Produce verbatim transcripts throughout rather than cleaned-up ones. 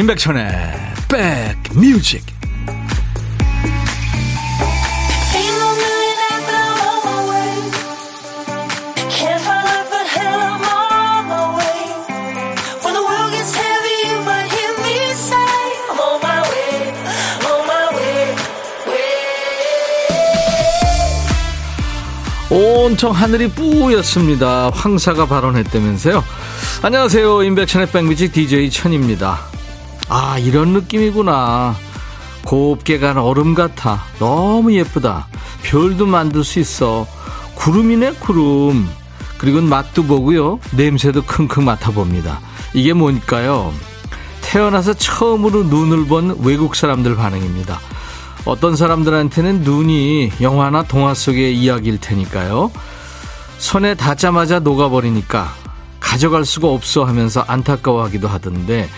임백천의 백뮤직. 온통 하늘이 뿌옇습니다. 황사가 발원했다면서요. 안녕하세요, 임백천의 백뮤직 디제이 천입니다. 아, 이런 느낌이구나. 곱게 간 얼음 같아. 너무 예쁘다. 별도 만들 수 있어. 구름이네, 구름. 그리고 맛도 보고요, 냄새도 킁킁 맡아봅니다. 이게 뭘까요? 태어나서 처음으로 눈을 본 외국 사람들 반응입니다. 어떤 사람들한테는 눈이 영화나 동화 속의 이야기일 테니까요. 손에 닿자마자 녹아버리니까 가져갈 수가 없어 하면서 안타까워하기도 하던데,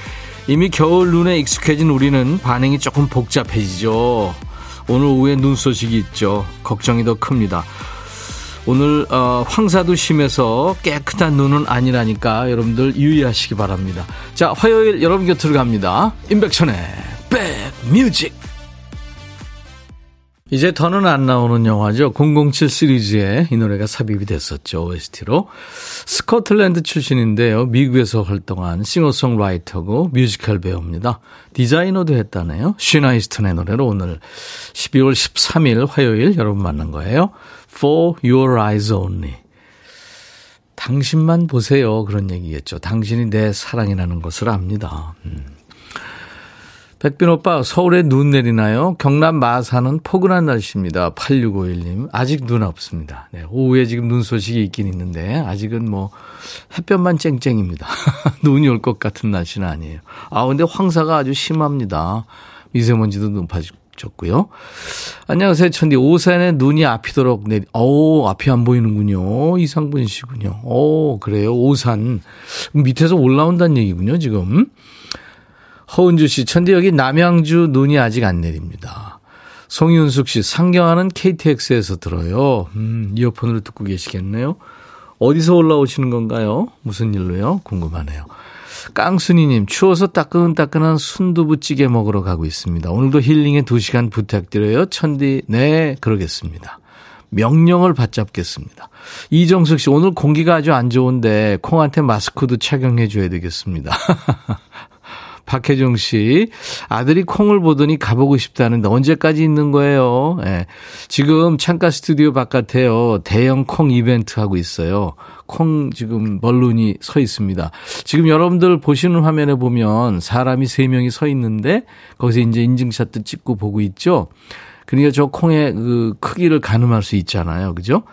이미 겨울 눈에 익숙해진 우리는 반응이 조금 복잡해지죠. 오늘 오후에 눈 소식이 있죠. 걱정이 더 큽니다. 오늘 어, 황사도 심해서 깨끗한 눈은 아니라니까 여러분들 유의하시기 바랍니다. 자, 화요일 여러분 곁으로 갑니다. 임백천의 백뮤직. 이제 더는 안 나오는 영화죠. 공공칠 시리즈에 이 노래가 삽입이 됐었죠. 오에스티로. 스코틀랜드 출신인데요, 미국에서 활동한 싱어송라이터고 뮤지컬 배우입니다. 디자이너도 했다네요. 슈나이스턴의 노래로 오늘 십이월 십삼일 화요일 여러분 만난 거예요. For Your Eyes Only. 당신만 보세요, 그런 얘기겠죠. 당신이 내 사랑이라는 것을 압니다. 음. 백빈 오빠, 서울에 눈 내리나요? 경남 마산은 포근한 날씨입니다. 팔육오일님, 아직 눈 없습니다. 네, 오후에 지금 눈 소식이 있긴 있는데 아직은 뭐 햇볕만 쨍쨍입니다. 눈이 올 것 같은 날씨는 아니에요. 아, 근데 황사가 아주 심합니다. 미세먼지도 높아졌고요. 안녕하세요, 천디. 오산에 눈이 앞이도록 내리, 오, 앞이 안 보이는군요. 이상분 씨군요. 오, 그래요. 오산. 밑에서 올라온다는 얘기군요, 지금. 허은주 씨, 천디 여기 남양주 눈이 아직 안 내립니다. 송윤숙 씨, 상경하는 케이티엑스에서 들어요. 음, 이어폰으로 듣고 계시겠네요. 어디서 올라오시는 건가요? 무슨 일로요? 궁금하네요. 깡순이님, 추워서 따끈따끈한 순두부찌개 먹으러 가고 있습니다. 오늘도 힐링에 두 시간 부탁드려요. 천디, 네, 그러겠습니다. 명령을 받잡겠습니다. 이정숙 씨, 오늘 공기가 아주 안 좋은데 콩한테 마스크도 착용해 줘야 되겠습니다. 박혜정 씨, 아들이 콩을 보더니 가보고 싶다는데 언제까지 있는 거예요? 예. 지금 창가 스튜디오 바깥에요, 대형 콩 이벤트 하고 있어요. 콩 지금 벌룬이 서 있습니다. 지금 여러분들 보시는 화면에 보면 사람이 세 명이 서 있는데 거기서 이제 인증샷도 찍고 보고 있죠. 그러니까 저 콩의 그 크기를 가늠할 수 있잖아요. 그죠?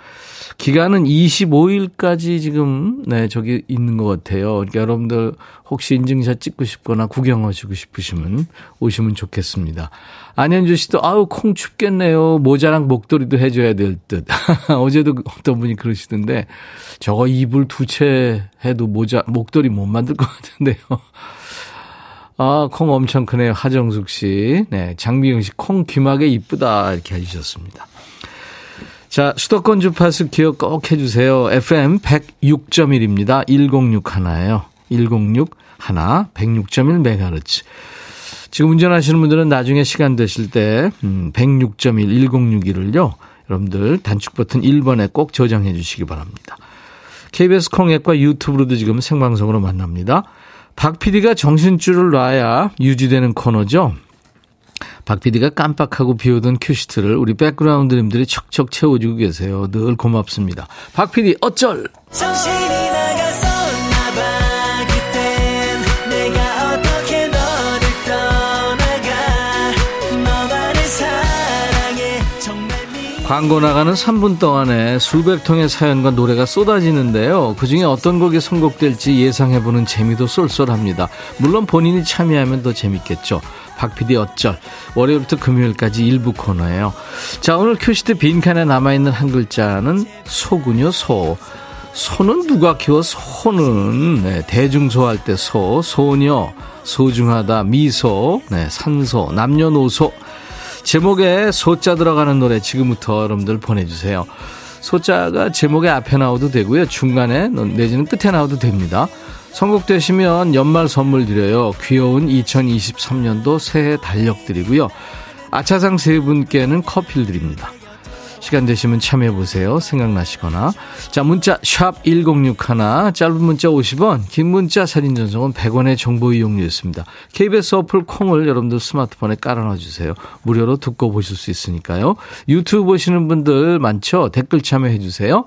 기간은 이십오일까지 지금, 네, 저기 있는 것 같아요. 그러니까 여러분들 혹시 인증샷 찍고 싶거나 구경하시고 싶으시면 오시면 좋겠습니다. 안현주 씨도, 아우, 콩 춥겠네요. 모자랑 목도리도 해줘야 될 듯. 어제도 어떤 분이 그러시던데, 저거 이불 두 채 해도 모자, 목도리 못 만들 것 같은데요. 아, 콩 엄청 크네요. 하정숙 씨. 네, 장미영 씨, 콩 귀마개 이쁘다. 이렇게 해주셨습니다. 자, 수도권 주파수 기억 꼭 해주세요. 에프엠 백육 점 일입니다. 일공육 하나예요. 일공육 하나, 백육 점 일 메가헤르츠. 지금 운전하시는 분들은 나중에 시간 되실 때, 음, 백육 점 일, 일공육일을요, 여러분들 단축 버튼 일 번에 꼭 저장해 주시기 바랍니다. 케이비에스 콩 앱과 유튜브로도 지금 생방송으로 만납니다. 박 피디가 정신줄을 놔야 유지되는 코너죠. 박 피디가 깜빡하고 비우던 큐시트를 우리 백그라운드님들이 척척 채워주고 계세요. 늘 고맙습니다. 박 피디 어쩔. 정신이 나가서 광고 나가는 삼 분 동안에 수백 통의 사연과 노래가 쏟아지는데요. 그중에 어떤 곡이 선곡될지 예상해보는 재미도 쏠쏠합니다. 물론 본인이 참여하면 더 재밌겠죠. 박피디 어쩔. 월요일부터 금요일까지 일부 코너예요. 자, 오늘 큐시트 빈칸에 남아있는 한 글자는 소군요. 소. 소는 누가 키워? 소는, 네, 대중소할 때 소. 소녀, 소중하다, 미소, 네, 산소, 남녀노소. 제목에 소자 들어가는 노래 지금부터 여러분들 보내주세요. 소자가 제목의 앞에 나와도 되고요, 중간에 내지는 끝에 나와도 됩니다. 선곡되시면 연말 선물 드려요. 귀여운 이천이십삼 년도 새해 달력 드리고요. 아차상 세 분께는 커피를 드립니다. 시간 되시면 참여해보세요. 생각나시거나. 자, 문자 샵 천육십일, 짧은 문자 오십 원, 긴 문자 사진 전송은 백 원의 정보 이용료였습니다. 케이비에스 어플 콩을 여러분들 스마트폰에 깔아놔주세요. 무료로 듣고 보실 수 있으니까요. 유튜브 보시는 분들 많죠? 댓글 참여해주세요.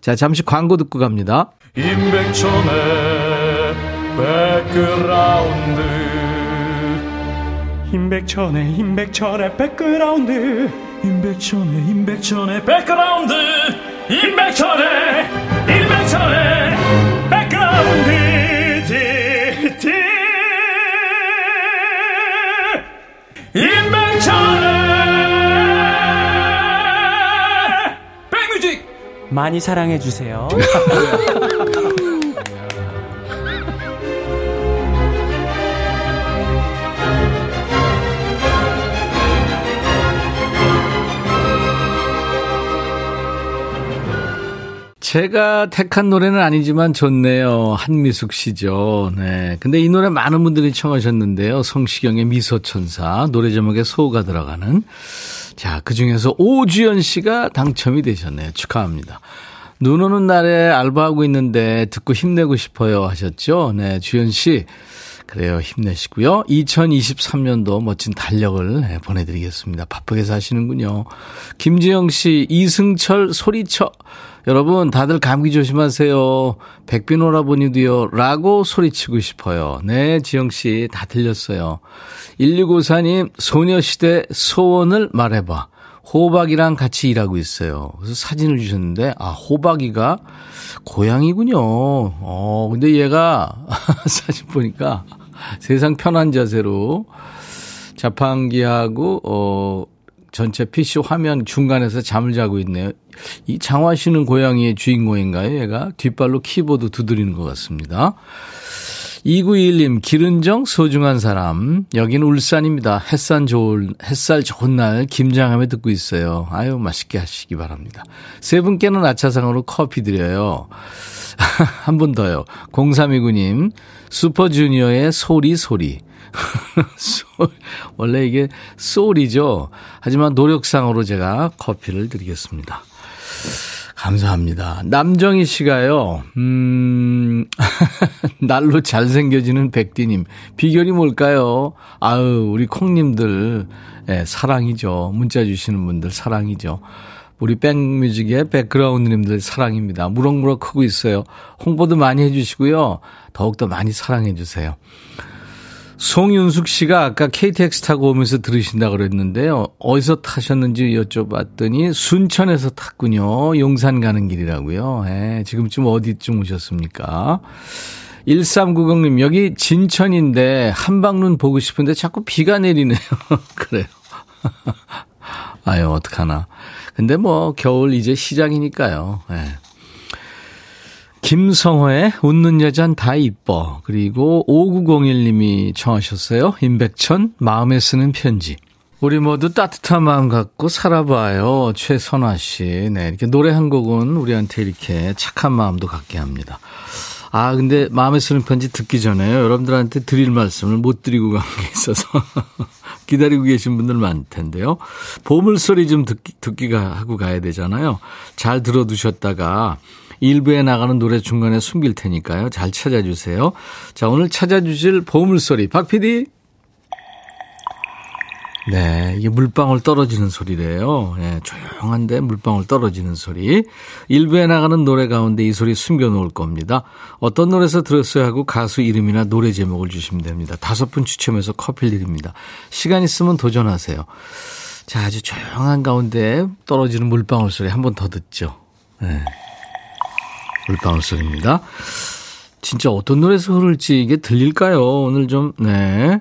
자, 잠시 광고 듣고 갑니다. 임백천의 백그라운드, 임백천의 임백천의 백그라운드, 임백천의 임백천의 백그라운드, 임백천의 임백천의 백그라운드, 디디 임백천의 백뮤직 많이 사랑해 주세요. 제가 택한 노래는 아니지만 좋네요. 한미숙 씨죠. 네. 근데 이 노래 많은 분들이 청하셨는데요. 성시경의 미소천사, 노래 제목에 소가 들어가는. 자, 그중에서 오주연 씨가 당첨이 되셨네요. 축하합니다. 눈 오는 날에 알바하고 있는데 듣고 힘내고 싶어요 하셨죠. 네, 주연 씨. 그래요. 힘내시고요. 이천이십삼 년도 멋진 달력을 보내드리겠습니다. 바쁘게 사시는군요. 김지영 씨, 이승철 소리쳐. 여러분 다들 감기 조심하세요. 백빈 오라버니도요 라고 소리치고 싶어요. 네, 지영씨 다 들렸어요. 일육오사 님, 소녀시대 소원을 말해봐. 호박이랑 같이 일하고 있어요. 그래서 사진을 주셨는데, 아, 호박이가 고양이군요. 어, 근데 얘가 사진 보니까 세상 편한 자세로 자판기하고 어 전체 피씨 화면 중간에서 잠을 자고 있네요. 이 장화시는 고양이의 주인공인가요? 얘가 뒷발로 키보드 두드리는 것 같습니다. 이구이일 님, 기른정 소중한 사람, 여긴 울산입니다. 햇살 좋은, 햇살 좋은 날 김장함에 듣고 있어요. 아유, 맛있게 하시기 바랍니다. 세 분께는 아차상으로 커피 드려요. 한 번 더요. 공삼이구 님, 슈퍼주니어의 소리 소리. 원래 이게 소울이죠. 하지만 노력상으로 제가 커피를 드리겠습니다. 감사합니다. 남정희 씨가요. 음, 날로 잘생겨지는 백디님. 비결이 뭘까요? 아유, 우리 콩님들. 네, 사랑이죠. 문자 주시는 분들 사랑이죠. 우리 백뮤직의 백그라운드님들 사랑입니다. 무럭무럭 크고 있어요. 홍보도 많이 해주시고요. 더욱더 많이 사랑해 주세요. 송윤숙 씨가 아까 케이티엑스 타고 오면서 들으신다고 그랬는데요. 어디서 타셨는지 여쭤봤더니 순천에서 탔군요. 용산 가는 길이라고요. 예, 지금쯤 어디쯤 오셨습니까? 일삼구공 님, 여기 진천인데 한방눈 보고 싶은데 자꾸 비가 내리네요. 그래요. 아유, 어떡하나. 근데 뭐 겨울 이제 시작이니까요. 예. 김성호의 웃는 여잔 다 이뻐. 그리고 오구공일 님이 청하셨어요. 임백천 마음에 쓰는 편지. 우리 모두 따뜻한 마음 갖고 살아봐요. 최선화 씨. 네, 이렇게 노래 한 곡은 우리한테 이렇게 착한 마음도 갖게 합니다. 아, 근데 마음에 쓰는 편지 듣기 전에요. 여러분들한테 드릴 말씀을 못 드리고 간 게 있어서 기다리고 계신 분들 많을 텐데요. 보물소리 좀 듣기, 듣기가 하고 가야 되잖아요. 잘 들어두셨다가 일부에 나가는 노래 중간에 숨길 테니까요. 잘 찾아주세요. 자, 오늘 찾아주실 보물소리. 박 피디. 네, 이게 물방울 떨어지는 소리래요. 네, 조용한데 물방울 떨어지는 소리. 일부에 나가는 노래 가운데 이 소리 숨겨놓을 겁니다. 어떤 노래에서 들었어야 하고 가수 이름이나 노래 제목을 주시면 됩니다. 다섯 분 추첨해서 커피를 드립니다. 시간 있으면 도전하세요. 자, 아주 조용한 가운데 떨어지는 물방울 소리 한 번 더 듣죠. 네. 물방울 소리입니다. 진짜 어떤 노래에서 흐를지 이게 들릴까요? 오늘 좀, 네.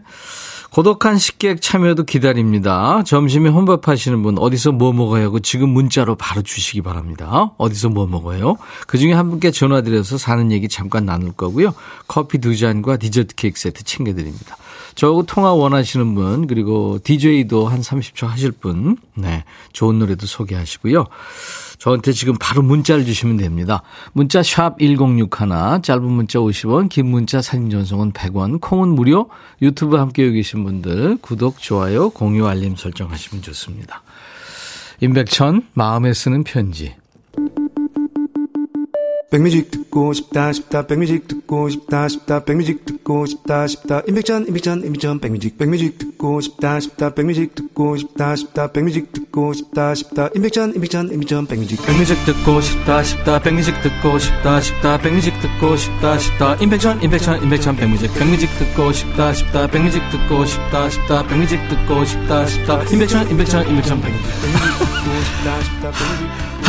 고독한 식객 참여도 기다립니다. 점심에 혼밥 하시는 분 어디서 뭐 먹어요 하고 지금 문자로 바로 주시기 바랍니다. 어디서 뭐 먹어요? 그중에 한 분께 전화드려서 사는 얘기 잠깐 나눌 거고요. 커피 두 잔과 디저트 케이크 세트 챙겨드립니다. 저하고 통화 원하시는 분, 그리고 디제이도 한 삼십 초 하실 분, 네, 좋은 노래도 소개하시고요. 저한테 지금 바로 문자를 주시면 됩니다. 문자 샵 일공육일, 짧은 문자 오십 원, 긴 문자 사진 전송은 백 원, 콩은 무료. 유튜브 함께 계신 분들 구독, 좋아요, 공유, 알림 설정하시면 좋습니다. 임백천 마음에 쓰는 편지. 백뮤직 듣고 싶다 싶다 백뮤직 듣고 싶다 싶다 백뮤직 듣고 싶다 싶다 임백천 임백천 임백천 백뮤직 백뮤직 듣고 싶다 싶다 백뮤직 듣고 싶다 싶다 백뮤직 듣고 싶다 싶다 임백천 임백천 임백천 백뮤직 백뮤직 듣고 싶다 싶다 백뮤직 듣고 싶다 싶다 백뮤직 듣고 싶다 싶다 임백천 임백천 임백천 백뮤직 백뮤직 듣고 싶다 싶다 백뮤직 듣고 싶다 싶다 백뮤직 듣고 싶다 싶다 임백천 임백천 임백천 백뮤직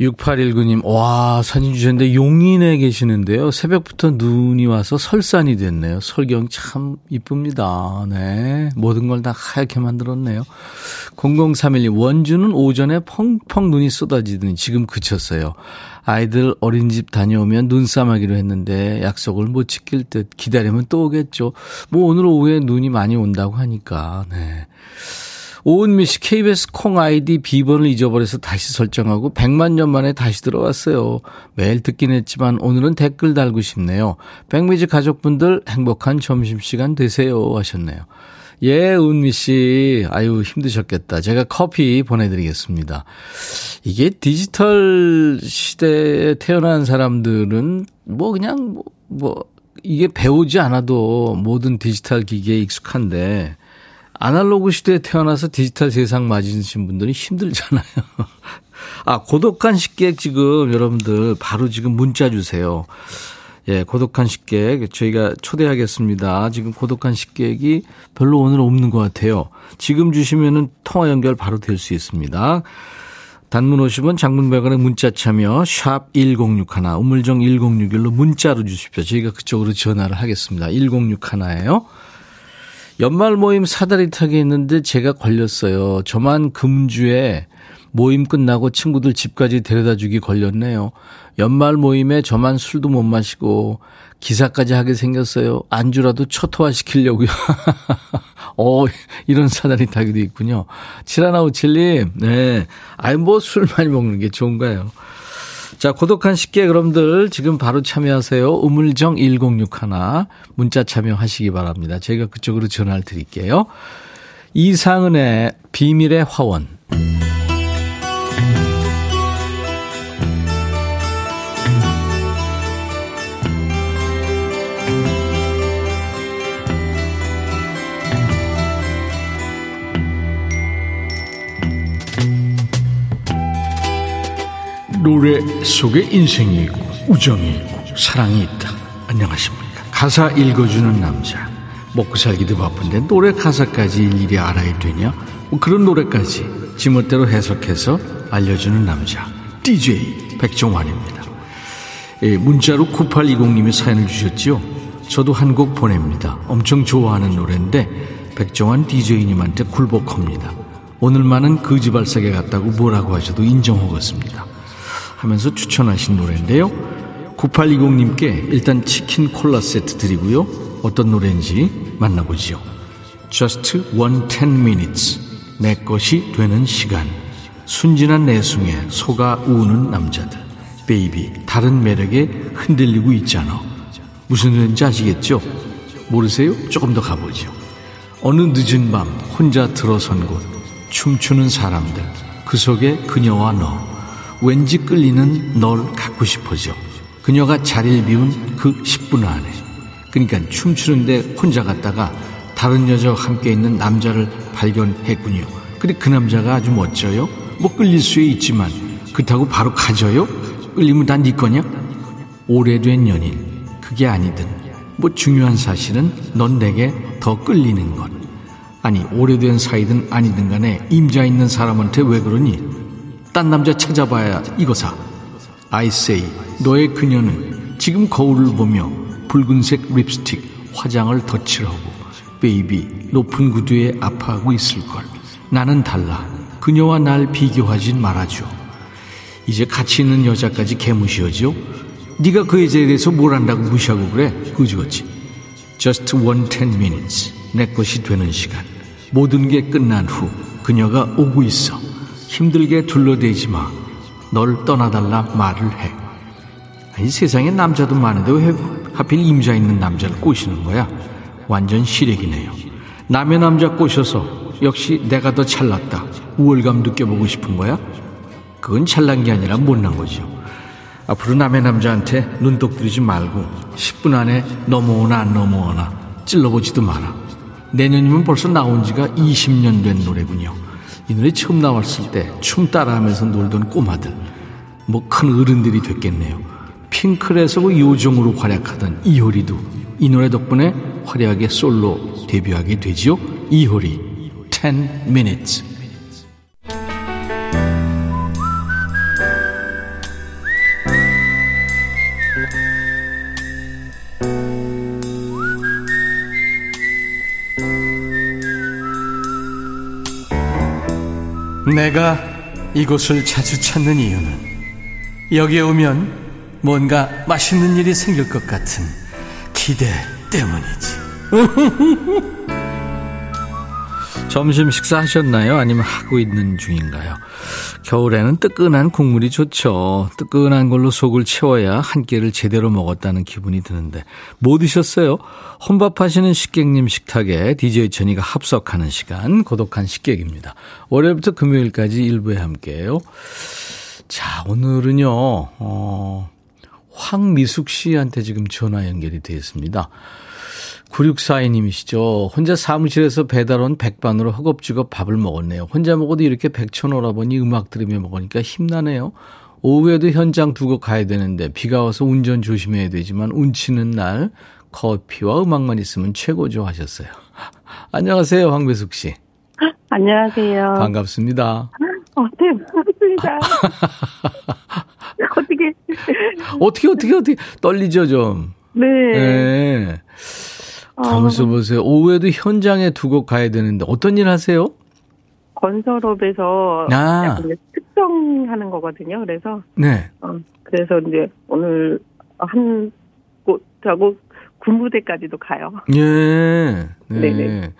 육팔일구 님, 와, 사진 주셨는데 용인에 계시는데요, 새벽부터 눈이 와서 설산이 됐네요. 설경 참 이쁩니다. 네, 모든 걸 다 하얗게 만들었네요. 공공삼일 님, 원주는 오전에 펑펑 눈이 쏟아지더니 지금 그쳤어요. 아이들 어린이집 다녀오면 눈싸마기로 했는데 약속을 못 지킬 듯. 기다리면 또 오겠죠. 뭐 오늘 오후에 눈이 많이 온다고 하니까. 네. 오은미 씨, 케이비에스 콩 아이디 비번을 잊어버려서 다시 설정하고 백만 년 만에 다시 들어왔어요. 매일 듣긴 했지만 오늘은 댓글 달고 싶네요. 백미지 가족분들 행복한 점심시간 되세요 하셨네요. 예, 은미 씨, 아유 힘드셨겠다. 제가 커피 보내드리겠습니다. 이게 디지털 시대에 태어난 사람들은 뭐 그냥 뭐, 뭐 이게 배우지 않아도 모든 디지털 기기에 익숙한데, 아날로그 시대에 태어나서 디지털 세상 맞으신 분들이 힘들잖아요. 아, 고독한 식객 지금 여러분들 바로 지금 문자 주세요. 예, 고독한 식객 저희가 초대하겠습니다. 지금 고독한 식객이 별로 오늘 없는 것 같아요. 지금 주시면은 통화 연결 바로 될 수 있습니다. 단문 오십 원, 장문 백 원의 문자 참여 샵 일공육일, 우물정 일공육일로 문자로 주십시오. 저희가 그쪽으로 전화를 하겠습니다. 일공육일예요. 연말 모임 사다리 타기 했는데 제가 걸렸어요. 저만 금주에 모임 끝나고 친구들 집까지 데려다주기 걸렸네요. 연말 모임에 저만 술도 못 마시고 기사까지 하게 생겼어요. 안주라도 초토화시키려고요. 어, 이런 사다리 타기도 있군요. 칠하나오칠님, 네. 아이, 뭐 술 많이 먹는 게 좋은가요? 자, 고독한 식객 여러분들 지금 바로 참여하세요. 우물정 일공육일 문자 참여하시기 바랍니다. 제가 그쪽으로 전화를 드릴게요. 이상은의 비밀의 화원. 노래 속에 인생이 있고 우정이 있고 사랑이 있다. 안녕하십니까. 가사 읽어주는 남자. 먹고 살기도 바쁜데 노래 가사까지 일일이 알아야 되냐? 뭐 그런 노래까지 지멋대로 해석해서 알려주는 남자, 디제이 백종환입니다. 예, 문자로 구팔이공님이 사연을 주셨죠. 저도 한 곡 보냅니다. 엄청 좋아하는 노래인데 백종환 디제이님한테 굴복합니다. 오늘만은 거지발색에 갔다고 뭐라고 하셔도 인정하겠습니다 하면서 추천하신 노래인데요. 구팔이공님께 일단 치킨 콜라 세트 드리고요. 어떤 노래인지 만나보지요. Just one ten minutes. 내 것이 되는 시간. 순진한 내숭에 소가 우는 남자들. 베이비, 다른 매력에 흔들리고 있잖아. 무슨 노래인지 아시겠죠? 모르세요? 조금 더 가보죠. 어느 늦은 밤 혼자 들어선 곳. 춤추는 사람들. 그 속에 그녀와 너. 왠지 끌리는 널 갖고 싶어져. 그녀가 자리를 비운 그 십 분 안에. 그러니까 춤추는데 혼자 갔다가 다른 여자와 함께 있는 남자를 발견했군요. 근데 그 남자가 아주 멋져요. 뭐 끌릴 수 있지만 그렇다고 바로 가져요? 끌리면 다 네 거냐? 오래된 연인, 그게 아니든 뭐 중요한 사실은 넌 내게 더 끌리는 것. 아니 오래된 사이든 아니든 간에 임자 있는 사람한테 왜 그러니? 딴 남자 찾아봐야 이거사. I say 너의 그녀는 지금 거울을 보며 붉은색 립스틱 화장을 덧칠하고 베이비 높은 구두에 아파하고 있을걸. 나는 달라. 그녀와 날 비교하진 말아줘. 이제 같이 있는 여자까지 개무시하죠. 네가 그 여자에 대해서 뭘 안다고 무시하고 그래? 그지같이 Just one ten minutes. 내 것이 되는 시간. 모든 게 끝난 후 그녀가 오고 있어. 힘들게 둘러대지 마. 널 떠나달라 말을 해. 아니, 세상에 남자도 많은데 왜 하필 임자 있는 남자를 꼬시는 거야? 완전 시래기네요. 남의 남자 꼬셔서 역시 내가 더 잘났다 우월감 느껴보고 싶은 거야? 그건 잘난 게 아니라 못난 거죠. 앞으로 남의 남자한테 눈독들이지 말고 십 분 안에 넘어오나 안 넘어오나 찔러보지도 마라. 내년이면 벌써 나온 지가 이십 년 된 노래군요. 이 노래 처음 나왔을 때 춤 따라하면서 놀던 꼬마들, 뭐 큰 어른들이 됐겠네요. 핑클에서 그 요정으로 활약하던 이효리도 이 노래 덕분에 화려하게 솔로 데뷔하게 되지요. 이효리 ten minutes. 내가 이곳을 자주 찾는 이유는 여기에 오면 뭔가 맛있는 일이 생길 것 같은 기대 때문이지. 점심 식사하셨나요? 아니면 하고 있는 중인가요? 겨울에는 뜨끈한 국물이 좋죠. 뜨끈한 걸로 속을 채워야 한 끼를 제대로 먹었다는 기분이 드는데 뭐 드셨어요? 혼밥하시는 식객님 식탁에 디제이 천이가 합석하는 시간, 고독한 식객입니다. 월요일부터 금요일까지 일부에 함께해요. 자, 오늘은요 어, 황미숙 씨한테 지금 전화 연결이 되어 있습니다. 구육사이 님이시죠. 혼자 사무실에서 배달 온 백반으로 허겁지겁 밥을 먹었네요. 혼자 먹어도 이렇게 백천오라버니 음악 들으며 먹으니까 힘나네요. 오후에도 현장 두고 가야 되는데 비가 와서 운전 조심해야 되지만 운치는 날 커피와 음악만 있으면 최고죠 하셨어요. 안녕하세요, 황배숙 씨. 안녕하세요. 반갑습니다. 어, 네, 반갑습니다. 어떻게. 어떻게, 어떻게, 어떻게. 떨리죠, 좀. 네. 네. 가면서 보세요. 오후에도 현장에 두고 가야 되는데 어떤 일 하세요? 건설업에서 아. 특성하는 거거든요. 그래서 네. 어, 그래서 이제 오늘 한 곳하고 군부대까지도 가요. 예. 네. 네.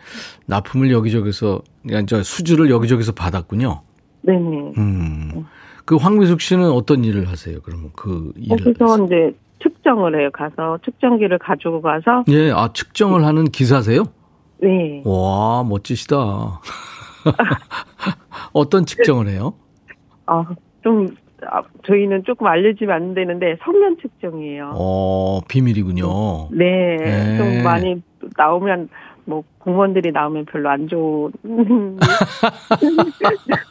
납품을 여기저기서 그러니까 수주를 여기저기서 받았군요. 네네. 음. 그 황미숙 씨는 어떤 일을 하세요? 그러면 그 일을. 그래서 이제. 측정을 해요. 가서 측정기를 가지고 가서. 예, 아 측정을 하는 기사세요? 네. 와 멋지시다. 어떤 측정을 해요? 아, 좀 아, 저희는 조금 알려지면 안 되는데 성면 측정이에요. 어, 비밀이군요. 네, 네. 좀 많이 나오면. 뭐 공무원들이 나오면 별로 안 좋은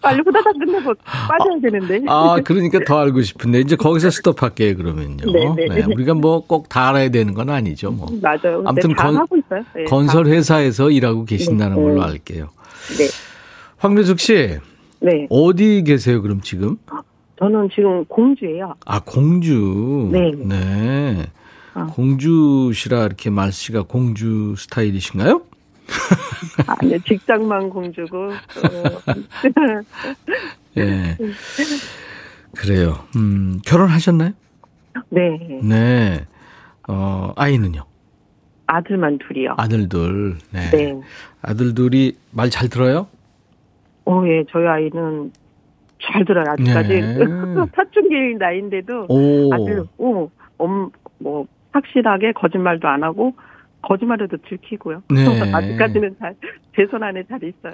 빨리 후다닥 끝내고 빠져야 아, 되는데 아 그러니까 더 알고 싶은데 이제 거기서 스톱할게요 그러면요. 네네. 네, 우리가 뭐 꼭 다 알아야 되는 건 아니죠 뭐. 맞아요. 아무튼 건, 하고 있어요. 네, 건설 회사에서 일하고 계신다는 네, 걸로 알게요. 네. 황미숙 씨, 네 어디 계세요 그럼 지금? 저는 지금 공주예요. 아 공주. 네. 네. 공주시라 이렇게 말씨가 공주 스타일이신가요? 아니요. 직장만 공주고. 예. 그래요. 음, 결혼하셨나요? 네. 네. 어, 아이는요? 아들만 둘이요. 아들들. 네. 네. 아들들이 말 잘 들어요? 어, 예. 저희 아이는 잘 들어요. 아직까지. 네. 사춘기 나이인데도 오. 아들 오, 엄, 뭐 확실하게 거짓말도 안 하고 거짓말에도 들키고요. 네. 아직까지는 잘 제 손 안에 잘 있어요.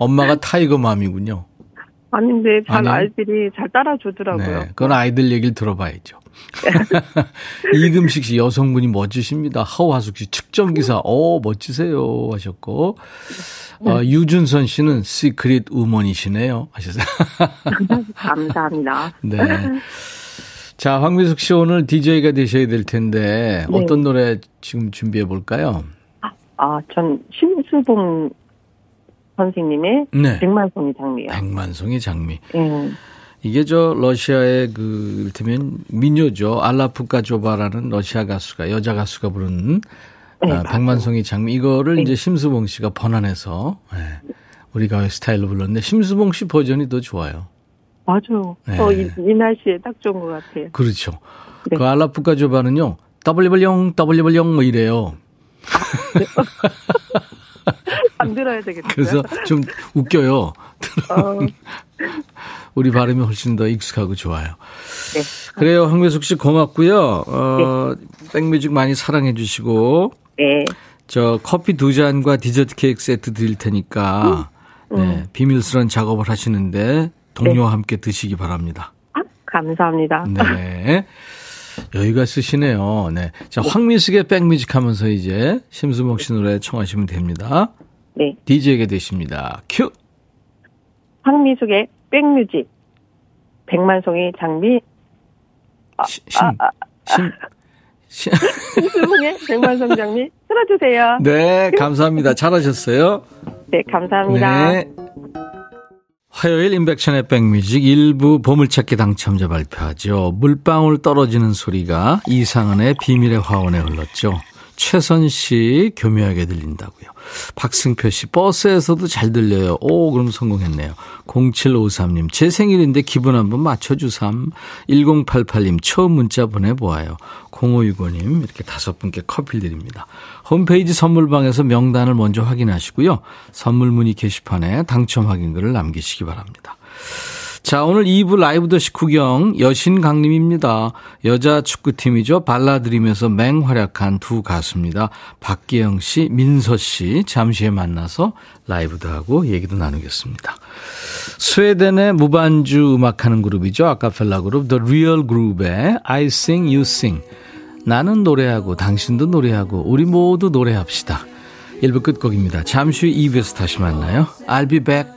엄마가 타이거맘이군요. 아닌데 잘 아이들이 잘 따라주더라고요. 네. 그건 아이들 얘기를 들어봐야죠. 이금식 씨 여성분이 멋지십니다. 하우하숙 씨 측정기사 어 멋지세요 하셨고 네. 어, 유준선 씨는 시크릿 우먼이시네요 하셨어요. 감사합니다. 네. 자, 황미숙 씨 오늘 디제이가 되셔야 될 텐데 네. 어떤 노래 지금 준비해 볼까요? 아, 전 심수봉 선생님의 네. 백만송이 장미요. 백만송이 장미. 네. 이게 저 러시아의 그 일테면 민요죠. 알라프카조바라는 러시아 가수가 여자 가수가 부른 네, 아, 백만송이 장미 이거를 네. 이제 심수봉 씨가 번안해서 네. 우리 가요 스타일로 불렀는데 심수봉 씨 버전이 더 좋아요. 맞아요. 네. 어, 이, 이 날씨에 딱 좋은 것 같아요. 그렇죠. 네. 그 알라프카조바는요. 더블유 더블유 영, 더블유 더블유 영 뭐 이래요. 안 들어야 되겠다. 그래서 좀 웃겨요. 어. 우리 발음이 훨씬 더 익숙하고 좋아요. 네. 그래요. 황미숙 씨 고맙고요. 어, 네. 백뮤직 많이 사랑해 주시고. 네. 저 커피 두 잔과 디저트 케이크 세트 드릴 테니까 음. 네, 비밀스러운 작업을 하시는데 동료와 네. 함께 드시기 바랍니다. 아, 감사합니다. 네. 여유가 쓰시네요. 네. 자, 네. 황민숙의 백뮤직 하면서 이제 심수봉 씨 노래 청하시면 됩니다. 네. 디제이에게 되십니다. 큐! 황민숙의 백뮤직. 백만송이 장미. 아, 시, 심, 아, 아, 아. 심. 심수봉의 백만송 장미 틀어주세요. 네, 감사합니다. 잘하셨어요. 네, 감사합니다. 네. 화요일 임백천의 백뮤직 일부 보물찾기 당첨자 발표하죠. 물방울 떨어지는 소리가 이상은의 비밀의 화원에 흘렀죠. 최선 씨 교묘하게 들린다고요. 박승표 씨 버스에서도 잘 들려요. 오, 그럼 성공했네요. 공칠오삼 님 제 생일인데 기분 한번 맞춰주삼. 일공팔팔 님 처음 문자 보내보아요. 공오육오 님 이렇게 다섯 분께 커피 드립니다. 홈페이지 선물방에서 명단을 먼저 확인하시고요. 선물 문의 게시판에 당첨 확인글을 남기시기 바랍니다. 자, 오늘 이 부 라이브 더시 구경 여신 강림입니다. 여자 축구팀이죠. 발라드림에서 맹활약한 두 가수입니다. 박기영 씨, 민서 씨 잠시 후에 만나서 라이브도 하고 얘기도 나누겠습니다. 스웨덴의 무반주 음악하는 그룹이죠. 아카펠라 그룹 The Real Group의 I Sing You Sing. 나는 노래하고 당신도 노래하고 우리 모두 노래합시다. 일 부 끝곡입니다. 잠시 후 이 부에서 다시 만나요. I'll be back.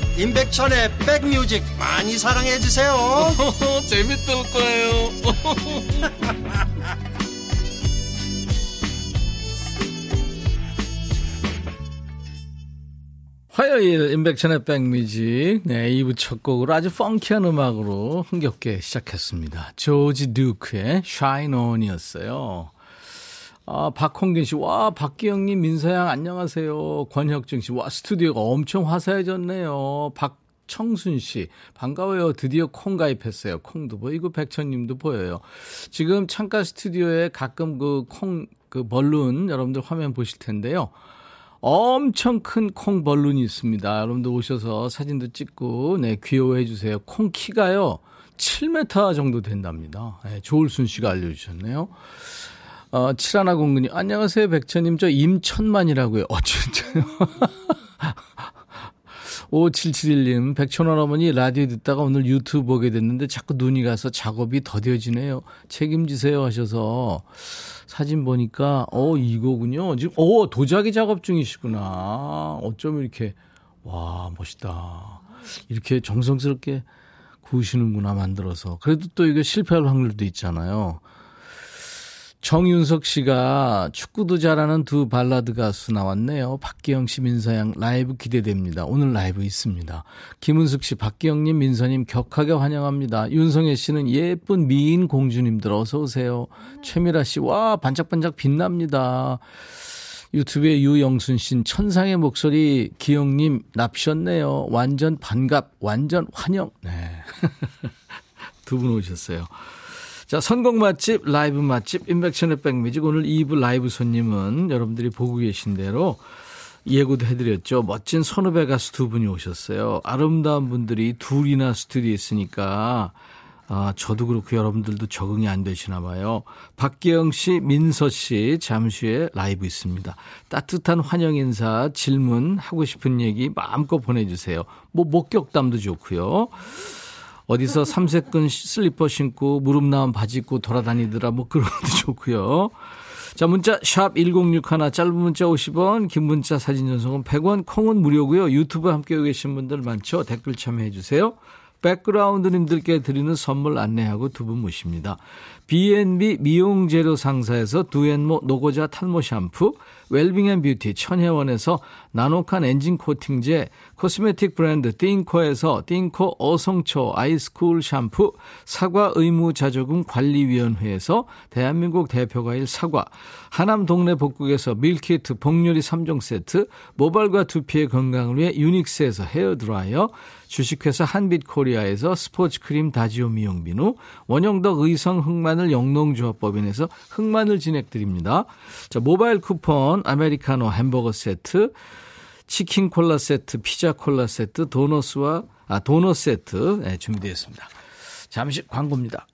임백천의 백뮤직 많이 사랑해 주세요. 재밌을 거예요. 화요일 임백천의 백뮤직 네, 이 부 첫 곡으로 아주 펑키한 음악으로 흥겹게 시작했습니다. 조지 듀크의 Shine On이었어요. 아, 박홍균 씨, 와, 박기영님, 민서양, 안녕하세요. 권혁정 씨, 와, 스튜디오가 엄청 화사해졌네요. 박청순 씨, 반가워요. 드디어 콩 가입했어요. 콩도 보이고, 백천님도 보여요. 지금 창가 스튜디오에 가끔 그 콩, 그 벌룬, 여러분들 화면 보실 텐데요. 엄청 큰 콩 벌룬이 있습니다. 여러분들 오셔서 사진도 찍고, 네, 귀여워해 주세요. 콩 키가요, 칠 미터 정도 된답니다. 네, 조울순 씨가 알려주셨네요. 어, 칠하나공군이 안녕하세요 백천님 저 임천만이라고요. 어 진짜요? 오칠칠일 님 백천원 어머니 라디오 듣다가 오늘 유튜브 보게 됐는데 자꾸 눈이 가서 작업이 더뎌지네요. 책임지세요 하셔서 사진 보니까 어 이거군요. 지금 어 도자기 작업 중이시구나. 어쩜 이렇게 와 멋있다. 이렇게 정성스럽게 구우시는구나 만들어서. 그래도 또 이게 실패할 확률도 있잖아요. 정윤석 씨가 축구도 잘하는 두 발라드 가수 나왔네요. 박기영 씨, 민서양 라이브 기대됩니다. 오늘 라이브 있습니다. 김은숙 씨, 박기영님, 민서님 격하게 환영합니다. 윤성애 씨는 예쁜 미인 공주님들 어서 오세요. 최미라 씨, 와 반짝반짝 빛납니다. 유튜브의 유영순 씨는 천상의 목소리 기영님 납셨네요. 완전 반갑, 완전 환영. 네, 두 분 오셨어요. 자, 선곡 맛집, 라이브 맛집, 임백천의 백뮤직. 오늘 이 부 라이브 손님은 여러분들이 보고 계신 대로 예고도 해드렸죠. 멋진 선후배 가수 두 분이 오셨어요. 아름다운 분들이 둘이나 스튜디오에 있으니까 아, 저도 그렇고 여러분들도 적응이 안 되시나 봐요. 박기영 씨, 민서 씨 잠시 후에 라이브 있습니다. 따뜻한 환영 인사, 질문, 하고 싶은 얘기 마음껏 보내주세요. 뭐 목격담도 좋고요. 어디서 삼색끈 슬리퍼 신고 무릎 나온 바지 입고 돌아다니더라 뭐 그런 것도 좋고요. 자, 문자 샵 일공육일, 짧은 문자 오십 원, 긴 문자 사진 전송은 백 원, 콩은 무료고요. 유튜브 함께 계신 분들 많죠. 댓글 참여해 주세요. 백그라운드님들께 드리는 선물 안내하고 두 분 모십니다. 비앤비 미용재료 상사에서 두앤모 노고자 탄모 샴푸, 웰빙앤뷰티 천혜원에서 나노칸 엔진 코팅제, 코스메틱 브랜드 띵코에서 띵코 어성초 아이스쿨 샴푸, 사과 의무자조금 관리위원회에서 대한민국 대표과일 사과, 하남 동네 복국에서 밀키트 복요리 삼 종 세트, 모발과 두피의 건강을 위해 유닉스에서 헤어드라이어, 주식회사 한빛코리아에서 스포츠크림 다지오 미용비누, 원형덕 의성 흑마늘 영농조합법인에서 흑마늘 진행드립니다. 자, 모바일 쿠폰, 아메리카노 햄버거 세트, 치킨 콜라 세트, 피자 콜라 세트, 도너스와, 아, 도넛 세트 네, 준비되었습니다. 잠시 광고입니다.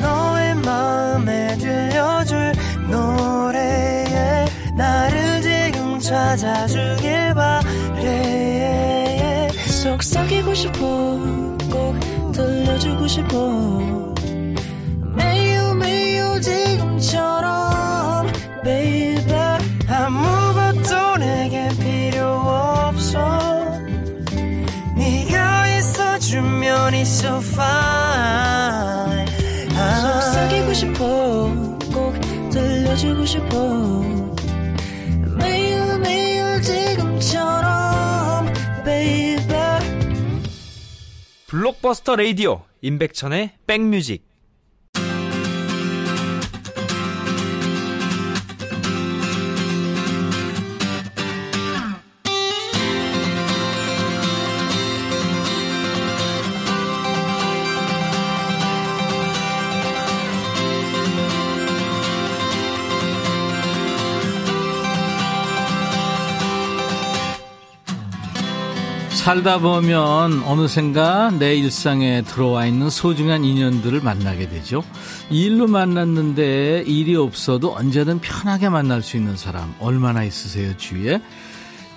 너의 마음에 들려줄 노래에 나를 지금 찾아주길 바래. 속삭이고 싶어, 꼭 들려주고 싶어. 매우 매우 지금처럼 baby, 아무것도 내게 필요 없어. 네가 있어주면 it's so fine. 아, 속삭이고 싶어, 꼭 들려주고 싶어. 매우 매우 지금처럼 baby. 블록버스터 라디오 임백천의 백뮤직. 살다 보면 어느샌가 내 일상에 들어와 있는 소중한 인연들을 만나게 되죠. 일로 만났는데 일이 없어도 언제든 편하게 만날 수 있는 사람 얼마나 있으세요, 주위에?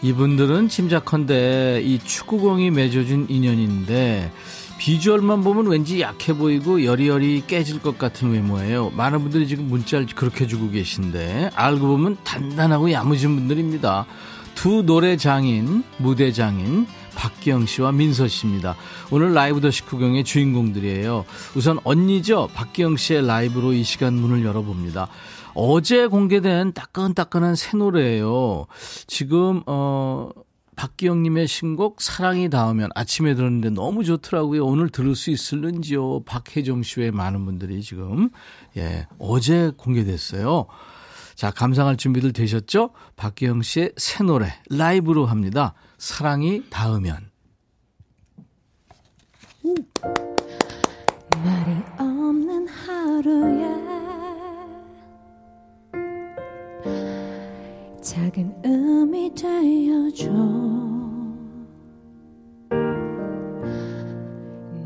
이분들은 짐작컨대 이 축구공이 맺어준 인연인데 비주얼만 보면 왠지 약해 보이고 여리여리 깨질 것 같은 외모예요. 많은 분들이 지금 문자를 그렇게 주고 계신데 알고 보면 단단하고 야무진 분들입니다. 두 노래 장인, 무대 장인 박기영 씨와 민서 씨입니다. 오늘 라이브 더 식후경의 주인공들이에요. 우선 언니죠. 박기영 씨의 라이브로 이 시간 문을 열어봅니다. 어제 공개된 따끈따끈한 새 노래예요. 지금 어, 박기영님의 신곡 사랑이 닿으면 아침에 들었는데 너무 좋더라고요. 오늘 들을 수 있을는지요. 박혜정 씨의 많은 분들이 지금 예, 어제 공개됐어요. 자, 감상할 준비들 되셨죠? 박기영 씨의 새 노래 라이브로 합니다. 사랑이 닿으면. 음. 말이 없는 하루에 작은 음이 되어줘.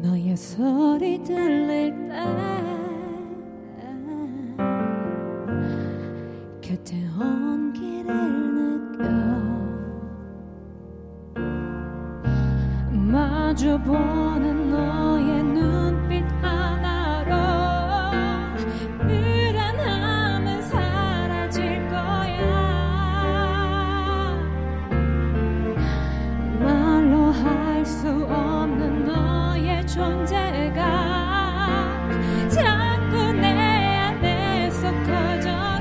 너의 소리 들릴 때 곁에 온기를 느껴. 마주보는 너의 눈빛 하나로 불안함은 사라질 거야. 말로 할 수 없는 너의 존재가 자꾸 내 안에서 커져가.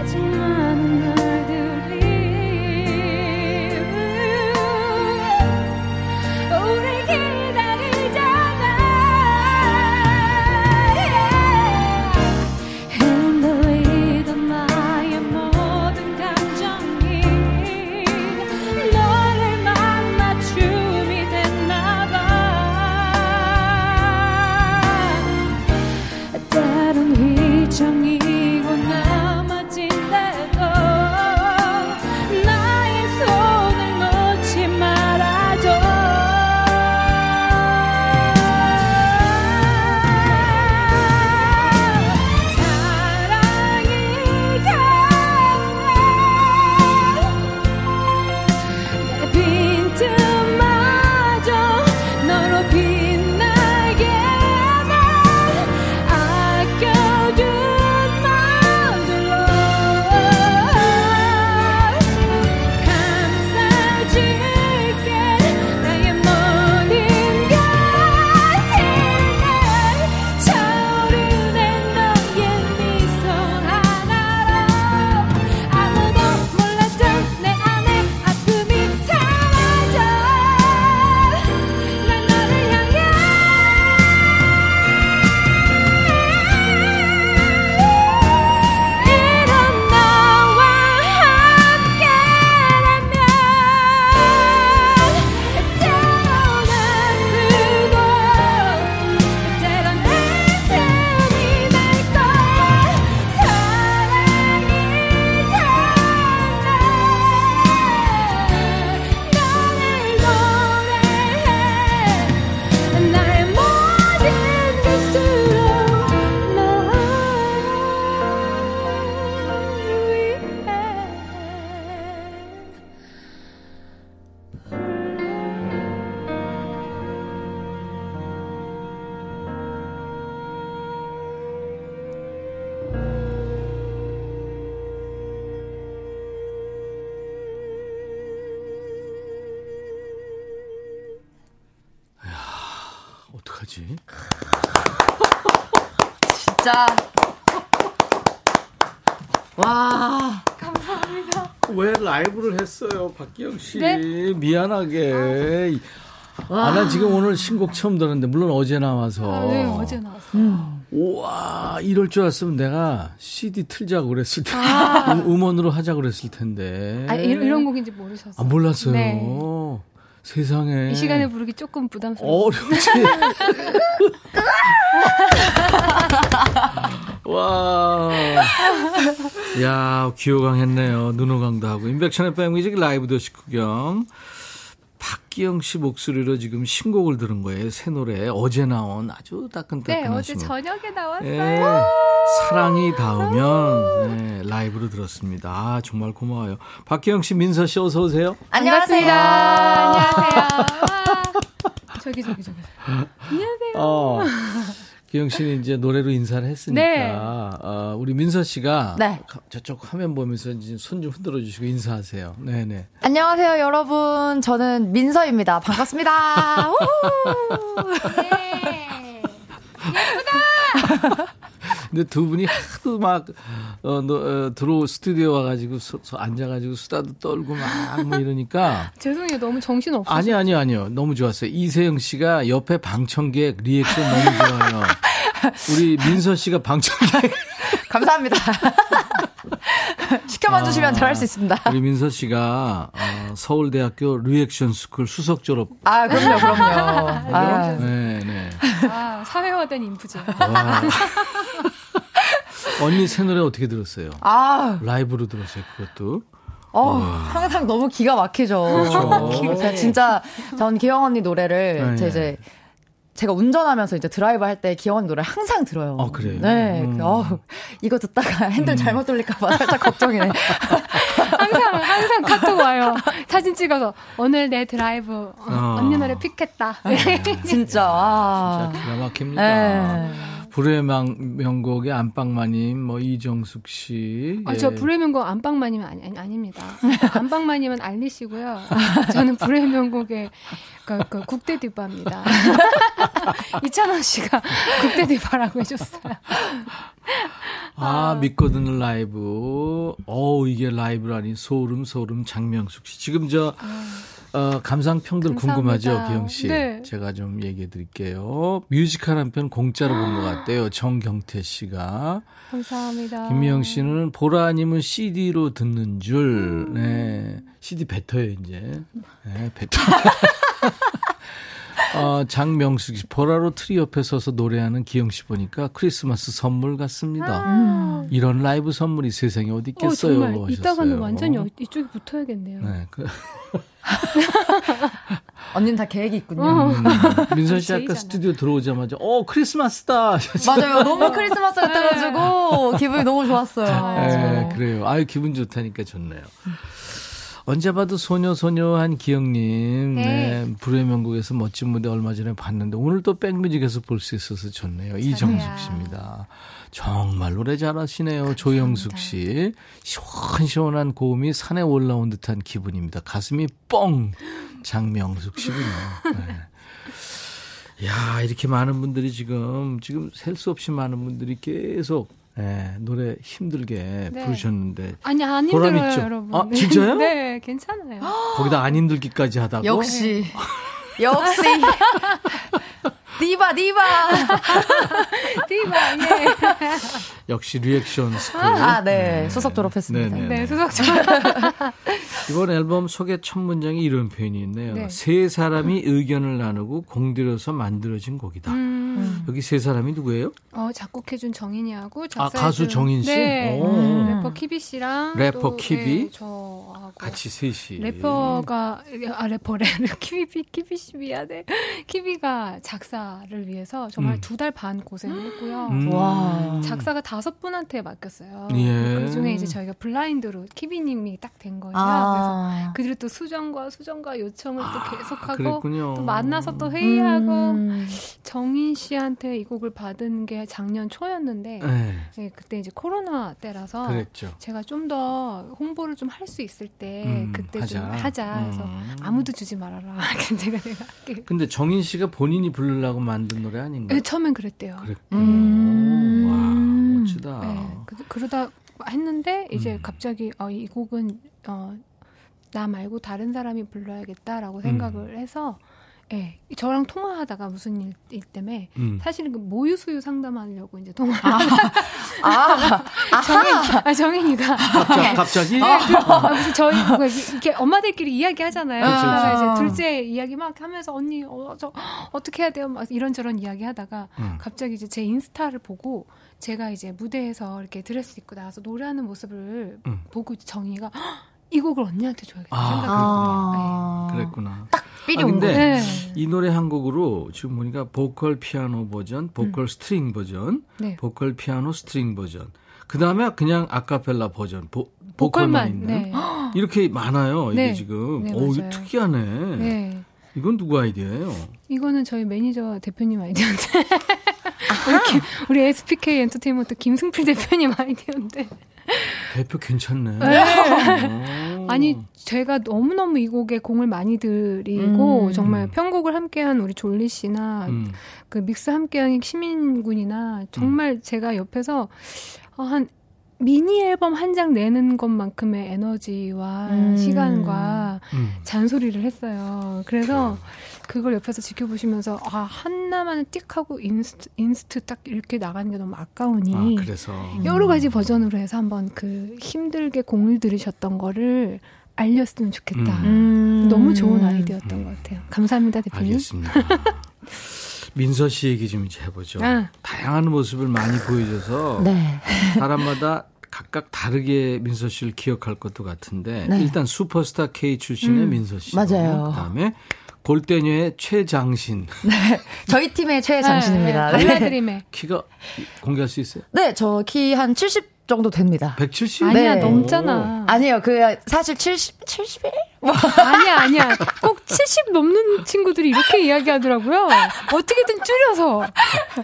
아직 많은 날들이 하지? 진짜. 와. 감사합니다. 왜 라이브를 했어요, 박기영 씨? 네? 미안하게. 아, 나 지금 오늘 신곡 처음 들었는데, 물론 어제 나와서. 아, 네, 어제 나왔어요. 음. 우와, 이럴 줄 알았으면 내가 씨디 틀자고 그랬을 텐데, 아. 음원으로 하자고 그랬을 텐데. 아, 이런, 이런 곡인지 모르셨어요? 아, 몰랐어요. 네. 세상에. 이 시간에 부르기 조금 부담스러워. 어렵지. 와. 야, 기호강 했네요. 눈호강도 하고. 임백천의 백뮤직 라이브 도시 구경. 박기영 씨 목소리로 지금 신곡을 들은 거예요. 새 노래. 어제 나온 아주 따끈따끈하신. 네, 어제 저녁에 나왔어요. 네, 사랑이 닿으면. 네, 라이브로 들었습니다. 아, 정말 고마워요. 박기영 씨, 민서 씨, 어서 오세요. 안녕하세요. 안녕하세요. 저기 저기 저기. 안녕하세요. 어, 기영 씨는 이제 노래로 인사를 했으니까. 네. 어, 우리 민서 씨가. 네. 저쪽 화면 보면서 손 좀 흔들어 주시고 인사하세요. 네네. 안녕하세요, 여러분. 저는 민서입니다. 반갑습니다. 네. 예쁘다. 근데 두 분이 하도 막 어, 너, 어, 들어오 스튜디오 와가지고 서, 서 앉아가지고 수다도 떨고 막 뭐 이러니까. 죄송해요, 너무 정신 없어요. 아니 아니 아니요, 너무 좋았어요. 이세영 씨가 옆에 방청객 리액션 너무 좋아요. 우리 민서 씨가 방청객. 감사합니다. 시켜만 주시면 아, 잘할 수 있습니다. 우리 민서 씨가 어, 서울대학교 리액션 스쿨 수석 졸업. 아, 그럼요, 그럼요. 아, 네, 네. 아, 사회화된 인프제. 언니 새 노래 어떻게 들었어요? 아, 라이브로 들었어요, 그것도. 어, 항상 너무 기가 막히죠. 그렇죠. 제가 진짜 전 기영 언니 노래를 네. 이제 제가 운전하면서 이제 드라이브 할 때 기영 언니 노래 항상 들어요. 아, 그래요? 네. 음. 어, 이거 듣다가 핸들 잘못 돌릴까봐 살짝 걱정이네. 항상 항상 카톡 와요. 사진 찍어서 오늘 내 드라이브 어. 언니 노래 픽했다. 진짜. 와. 진짜 기가 막힙니다. 네. 불의 명곡의 안방마님, 뭐 이정숙 씨. 아, 저 예. 불의 명곡 안방마님은 아니, 아니, 아닙니다. 안방마님은 알리 씨고요. 저는 불의 명곡의 그, 그 국대 디바입니다. 이찬원 씨가 국대 디바라고 해줬어요. 아, 아, 믿고 듣는 라이브. 어우, 이게 라이브라니. 소름, 소름, 장명숙 씨. 지금 저. 아. 어, 감상평들 감사합니다. 궁금하죠, 기영 씨. 네. 제가 좀 얘기해 드릴게요. 뮤지컬 한 편 공짜로 본 것 같대요. 정경태 씨가. 감사합니다. 김미영 씨는 보라님은 씨디로 듣는 줄. 음. 네. 씨디 뱉어요, 이제. 네, 뱉어. 어, 장명숙 씨, 보라로 트리 옆에 서서 노래하는 기영 씨 보니까 크리스마스 선물 같습니다. 아~ 이런 라이브 선물이 세상에 어디 있겠어요. 어, 정말 이따가는 완전히 이쪽에 붙어야겠네요. 네. 그... 언니는 다 계획이 있군요. 어. 민선 씨 아까 스튜디오 들어오자마자 어 크리스마스다. 맞아요, 너무 크리스마스 같아가지고 기분이 너무 좋았어요. 네, 그래요. 아유, 기분 좋다니까 좋네요. 언제 봐도 소녀소녀한 기영님. 네. 네, 불의 명곡에서 멋진 무대 얼마 전에 봤는데 오늘 또 백뮤직에서 볼 수 있어서 좋네요. 잘해요. 이정숙 씨입니다. 정말 노래 잘하시네요. 감사합니다. 조영숙 씨. 시원시원한 고음이 산에 올라온 듯한 기분입니다. 가슴이 뻥. 장명숙 씨군요. 네. 이야, 이렇게 많은 분들이 지금 지금 셀 수 없이 많은 분들이 계속 네, 노래 힘들게 네. 부르셨는데. 아니, 안 힘들어요, 있죠? 여러분. 아, 진짜요? 네, 괜찮아요. 거기다 안 힘들기까지 하다고? 역시. 역시. 디바, 디바. 디바, 예. 역시 리액션 스쿨. 아, 네. 네. 수석 졸업했습니다. 네네네. 네, 수석 졸업. 이번 앨범 소개 첫 문장에 이런 표현이 있네요. 네. 세 사람이 의견을 나누고 공들여서 만들어진 곡이다. 음. 여기 세 사람이 누구예요? 어, 작곡해준 정인이하고 작사해준. 아, 가수 정인 씨? 네. 음. 래퍼 키비 씨랑. 래퍼 또, 키비? 네, 저하고. 같이 셋이. 래퍼가, 아, 래퍼래. 키비, 키비 씨 미안해. 키비가 작사. 를 위해서 정말 음. 두 달 반 고생을 했고요. 음. 와. 작사가 다섯 분한테 맡겼어요. 예. 그 중에 이제 저희가 블라인드로 키비님이 딱 된 거예요. 아. 그래서 그들이 또 수정과 수정과 요청을 아. 또 계속하고 그랬군요. 또 만나서 또 회의하고 음. 정인 씨한테 이 곡을 받은 게 작년 초였는데 네. 네, 그때 이제 코로나 때라서 그랬죠. 제가 좀 더 홍보를 좀 할 수 있을 때 음, 그때 하자. 좀 하자. 그래서 음. 아무도 주지 말아라. 제가 내가 할게. 근데 정인 씨가 본인이 부르려고 만든 노래 아닌가? 네, 처음엔 그랬대요. 그랬구나. 음. 와, 멋지다. 네, 그, 그러다 했는데 이제 음. 갑자기 어, 이 곡은 어, 나 말고 다른 사람이 불러야겠다라고 생각을 음. 해서 예, 저랑 통화하다가 무슨 일, 일 때문에 음. 사실 그 모유 수유 상담하려고 이제 통화. 아, 아, 아 정인, 아, 정인이가 갑자, 갑자기. 네, 그, 아, 그래서 저희 이렇게 엄마들끼리 이야기하잖아요. 그래서 이제 둘째 이야기 막 하면서 언니, 어, 저 어떻게 해야 돼요? 막 이런저런 이야기하다가 음. 갑자기 이제 제 인스타를 보고. 제가 이제 무대에서 이렇게 드레스 입고 나와서 노래하는 모습을 음. 보고 정이가 이 곡을 언니한테 줘야겠다 아, 생각했거든요. 아, 네. 그랬구나. 딱 삘이 온 거예요. 네. 이 노래 한 곡으로 지금 보니까 보컬 피아노 버전, 보컬 음. 스트링 버전, 네. 보컬 피아노 스트링 버전. 그 다음에 그냥 아카펠라 버전, 보, 보컬만, 보컬만 있는. 네. 이렇게 많아요. 이게 네. 지금. 네, 오, 이거 특이하네. 네. 이건 누구 아이디어예요? 이거는 저희 매니저 대표님 아이디어인데. 우리, 우리 에스피케이 엔터테인먼트 김승필 대표님 아이디어인데. 대표 괜찮네. 네. 아니, 제가 너무너무 이 곡에 공을 많이 들이고, 음. 정말 편곡을 함께한 우리 졸리 씨나, 음. 그 믹스 함께한 시민군이나, 정말 음. 제가 옆에서 한 미니 앨범 한 장 내는 것만큼의 에너지와 음. 시간과 음. 잔소리를 했어요. 그래서 그걸 옆에서 지켜보시면서 아, 하나만 띡 하고 인스트, 인스트 딱 이렇게 나가는 게 너무 아까우니 아, 그래서. 여러 가지 버전으로 해서 한번 그 힘들게 공을 들이셨던 거를 알렸으면 좋겠다. 음. 너무 좋은 아이디어였던 음. 것 같아요. 감사합니다, 대표님. 알겠습니다. 민서 씨 얘기 좀 이제 해보죠. 아. 다양한 모습을 많이 보여줘서 네. 사람마다 각각 다르게 민서 씨를 기억할 것도 같은데 네. 일단 슈퍼스타 K 출신의 음, 민서 씨. 맞아요. 그다음에 골때녀의 최장신. 네, 저희 팀의 최장신입니다. 네, 네. 발라드림의. 키가 공개할 수 있어요? 네, 저 키 한 칠십 정도 됩니다. 백칠십? 아니야, 네. 넘잖아. 아니요, 그, 사실 칠십, 칠십일? 뭐. 아니야, 아니야. 꼭 칠십 넘는 친구들이 이렇게 이야기하더라고요. 어떻게든 줄여서.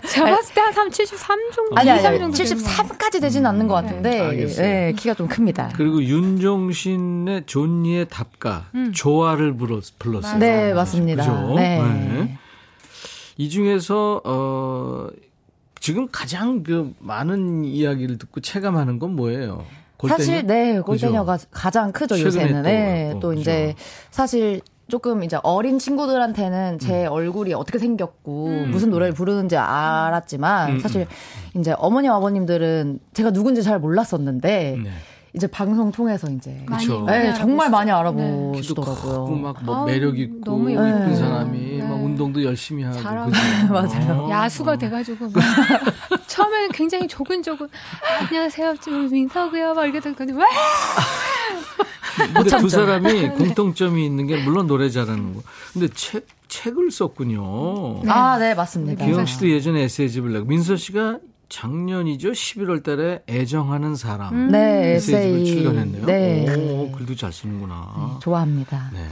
제가 봤을 때 한 삼, 칠십삼 정도? 아니야, 아니, 아니, 칠십삼까지 되진 않는 것 같은데. 네. 네, 키가 좀 큽니다. 그리고 윤종신의 존니의 답가, 음. 조화를 불렀어요. 네, 맞습니다. 그죠? 네. 네. 이 중에서, 어, 지금 가장 그 많은 이야기를 듣고 체감하는 건 뭐예요? 골때녀? 사실 네, 골때녀가 그죠? 가장 크죠 요새는. 네, 또 그죠? 이제 사실 조금 이제 어린 친구들한테는 제 음. 얼굴이 어떻게 생겼고 음. 무슨 노래를 부르는지 알았지만 음. 사실 이제 어머니 아버님들은 제가 누군지 잘 몰랐었는데. 네. 이제 방송 통해서 이제 그렇죠. 네, 정말 많이 알아보시더라고요. 네. 막 뭐 매력 있고 예쁜 네. 사람이 네. 막 운동도 열심히 하고 맞아요. 야수가 돼가지고 막 처음에는 굉장히 조근조근 안녕하세요, 민서고요. 막 이렇게 되거든요. 와! 근데 두 사람이 공통점이 있는 게 물론 노래 잘하는 거. 근데 책 책을 썼군요. 네. 아, 네 맞습니다. 기영 씨도 예전에 에세이집을 내고 민서 씨가 작년이죠. 십일월 달에 애정하는 사람 음. 네, 에세이집을 출간했네요. 네. 오, 글도 잘 쓰는구나. 네, 좋아합니다. 네,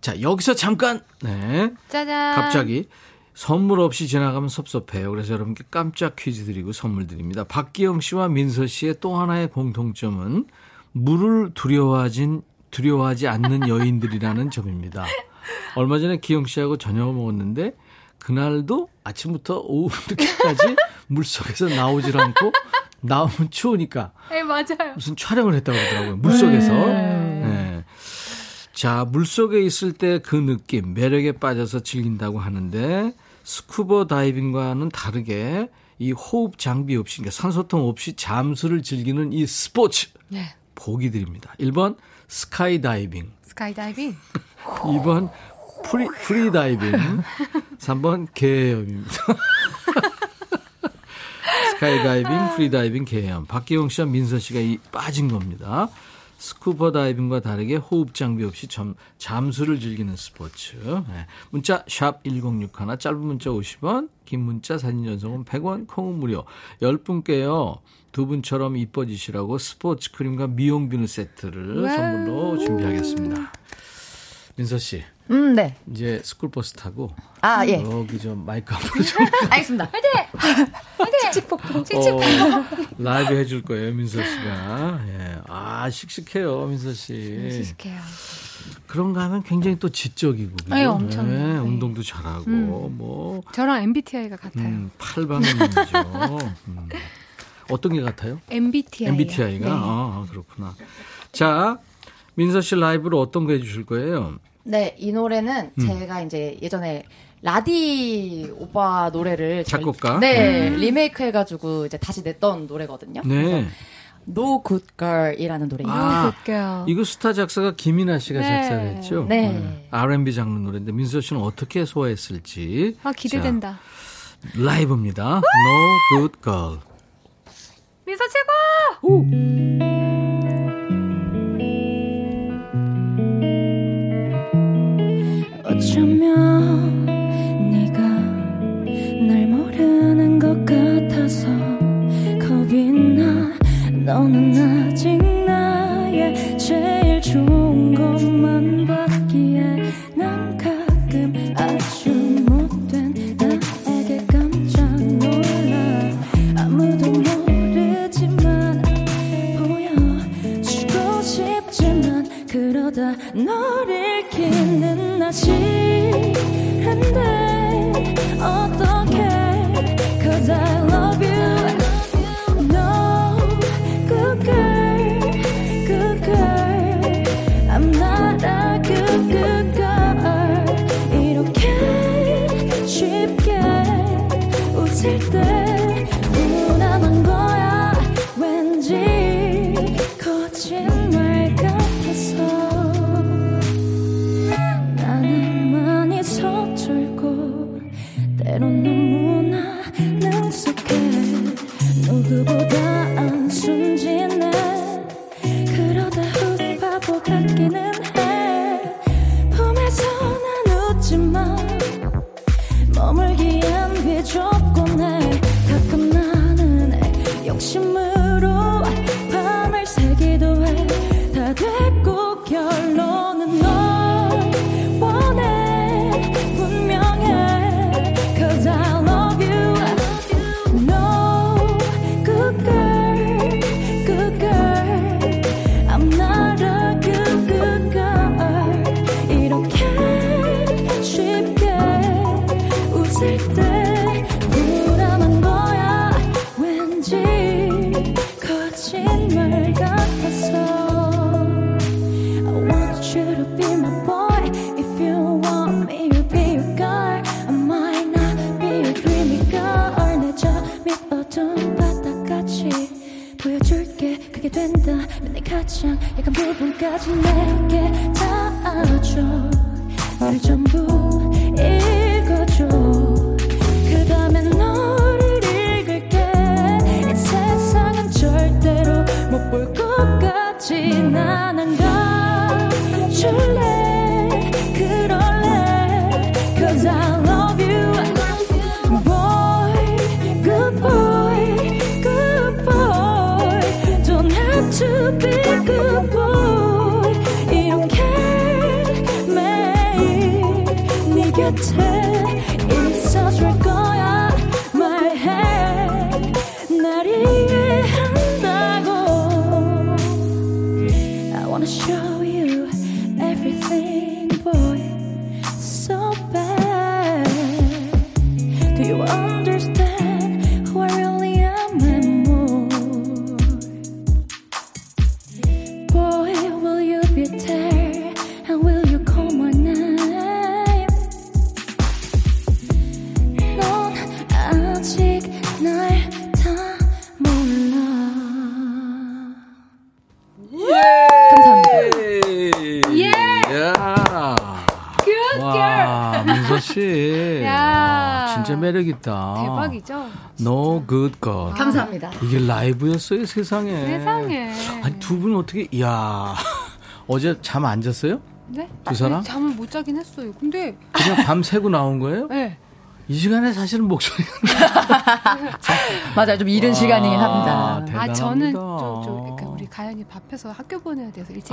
자 여기서 잠깐. 네. 짜잔. 갑자기 선물 없이 지나가면 섭섭해요. 그래서 여러분께 깜짝 퀴즈 드리고 선물 드립니다. 박기영 씨와 민서 씨의 또 하나의 공통점은 물을 두려워하진 두려워하지 않는 여인들이라는 점입니다. 얼마 전에 기영 씨하고 저녁을 먹었는데. 그날도 아침부터 오후 늦게까지 물속에서 나오질 않고 나오면 추우니까 네, 맞아요. 무슨 촬영을 했다고 그러더라고요. 물속에서. 네. 네. 자, 물속에 있을 때 그 느낌, 매력에 빠져서 즐긴다고 하는데 스쿠버 다이빙과는 다르게 이 호흡 장비 없이, 그러니까 산소통 없이 잠수를 즐기는 이 스포츠. 네. 보기 드립니다. 일 번 스카이 다이빙. 스카이 다이빙. 이 번 프리, 프리다이빙. 삼 번 개헤엄입니다. 스카이다이빙, 프리다이빙, 개헤엄. 박기영 씨와 민서 씨가 이, 빠진 겁니다. 스쿠버 다이빙과 다르게 호흡 장비 없이 점, 잠수를 즐기는 스포츠. 네. 문자 샵 일공육일, 짧은 문자 오십 원, 긴 문자 사진 전송은 백 원, 콩은 무료. 열 분께요. 두 분처럼 이뻐지시라고 스포츠 크림과 미용 비누 세트를 선물로 준비하겠습니다. 민서 씨. 음, 네. 이제 스쿨버스 타고. 아, 예. 여기 좀 마이크 앞으로 좀. 알겠습니다. 화이팅! 화이팅! 칙칙폭폭, 칙칙폭폭. 어, 라이브 해줄 거예요, 민서 씨가. 예. 아, 씩씩해요, 민서 씨. 씩씩해요. 그런가 하면 굉장히 또 지적이고. 아유, 엄청. 네, 네. 운동도 잘하고, 음. 뭐. 저랑 엠비티아이가 같아요. 음, 팔방이죠. 음. 어떤 게 같아요? 엠비티아이. 엠비티아이가? 네. 아, 그렇구나. 자, 민서 씨 라이브로 어떤 거 해주실 거예요? 네, 이 노래는 음. 제가 이제 예전에 라디 오빠 노래를 작곡가? 네, 네. 리메이크 해가지고 이제 다시 냈던 노래거든요. 네. 그래서 No Good Girl이라는 노래입니다. 아, No Good Girl. 이거 스타 작사가 김이나 씨가 네. 작사를 했죠. 네. 네. 알앤비 장르 노래인데 민서 씨는 어떻게 소화했을지. 아, 기대된다. 자, 라이브입니다. No Good Girl. 민서 최고! 오! 어쩌면 네가 날 모르는 것 같아서 겁이 나. 너는 아직 나의 제일 좋은 것만 받기에 난 가끔 아주 못된 나에게 깜짝 놀라. 아무도 모르지만 보여주고 싶지만 그러다 너를 잃는 한데 어떻게 Cause I love you No good girl Good girl I'm not a good good girl 이렇게 쉽게 웃을 때 우울한 거야 왠지 거짓말 같아서 때론 너무나 능숙해 누구보다 안 순진해 그러다 훗바보 같기는 해 품에서 난 웃지만 머물기엔 비좁곤 해 가끔 나는 욕심으로 밤을 새기도 해 다 됐고 결론은 너 된다. 맨날 가장 약한 부분까지 내게 닿아줘. 널 전부 읽어줘. 그 다음엔 너를 읽을게. 이 세상은 절대로 못 볼 것 같진 않은 걸 줄래 그럴래 Cause I love you Boy, good boy To be a good boy 이렇게 매일 네 곁에 있어줄 거야 말해 날 이해한다고 I wanna show you everything boy so bad Do you understand who I really am and 매력있다. 대박이죠. No good girl. 감사합니다. 이게 라이브였어요, 세상에. 세상에. 아니, 두 분 어떻게, 이야. 어제 잠 안 잤어요? 네? 두 사람? 네, 잠을 못 자긴 했어요. 근데. 그냥 밤 새고 나온 거예요? 네. 이 시간에 사실은 목소리가. 맞아요. 좀 이른 와, 시간이긴 합니다. 대단합니다. 아, 저는 좀, 좀, 그러니까 우리 가연이 밥해서 학교 보내야 돼서 일찍.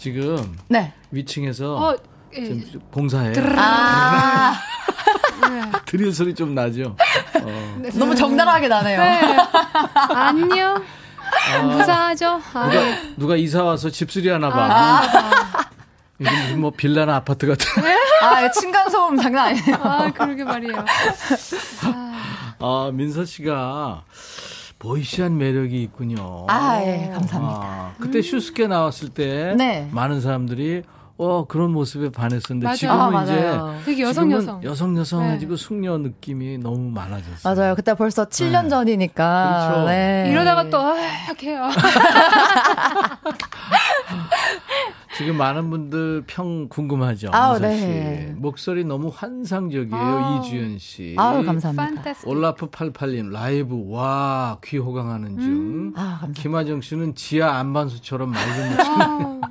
지금 네. 위층에서 어, 예. 공사해. 아~ 드릴 소리 좀 나죠. 어. 네. 너무 적나라하게 나네요. 네. 안녕. 아, 무사하죠. 아. 누가, 누가 이사 와서 집수리 하나 봐. 아. 이게 무슨 뭐 빌라나 아파트 같은. 아, 층간 소음 장난 아니에요. 아, 그러게 말이에요. 아, 아 민서 씨가. 보이시한 매력이 있군요. 아, 예, 감사합니다. 아, 그때 슈스케 나왔을 때 네. 많은 사람들이 어 그런 모습에 반했었는데 맞아. 지금은 아, 이제 되게 여성 여성 여성 여성해지고 네. 숙녀 느낌이 너무 많아졌어요. 맞아요. 그때 벌써 칠 년 네. 전이니까 그렇죠. 네. 이러다가 또 아, 해요. 지금 많은 분들 평 궁금하죠. 아, 네. 목소리 너무 환상적이에요. 아우. 이주연 씨. 아우, 감사합니다. 올라프 팔십팔 님 라이브 와 귀 호강하는 중. 음. 아, 감사합니다. 김하정 씨는 지하 안반수처럼 맑은 목소리.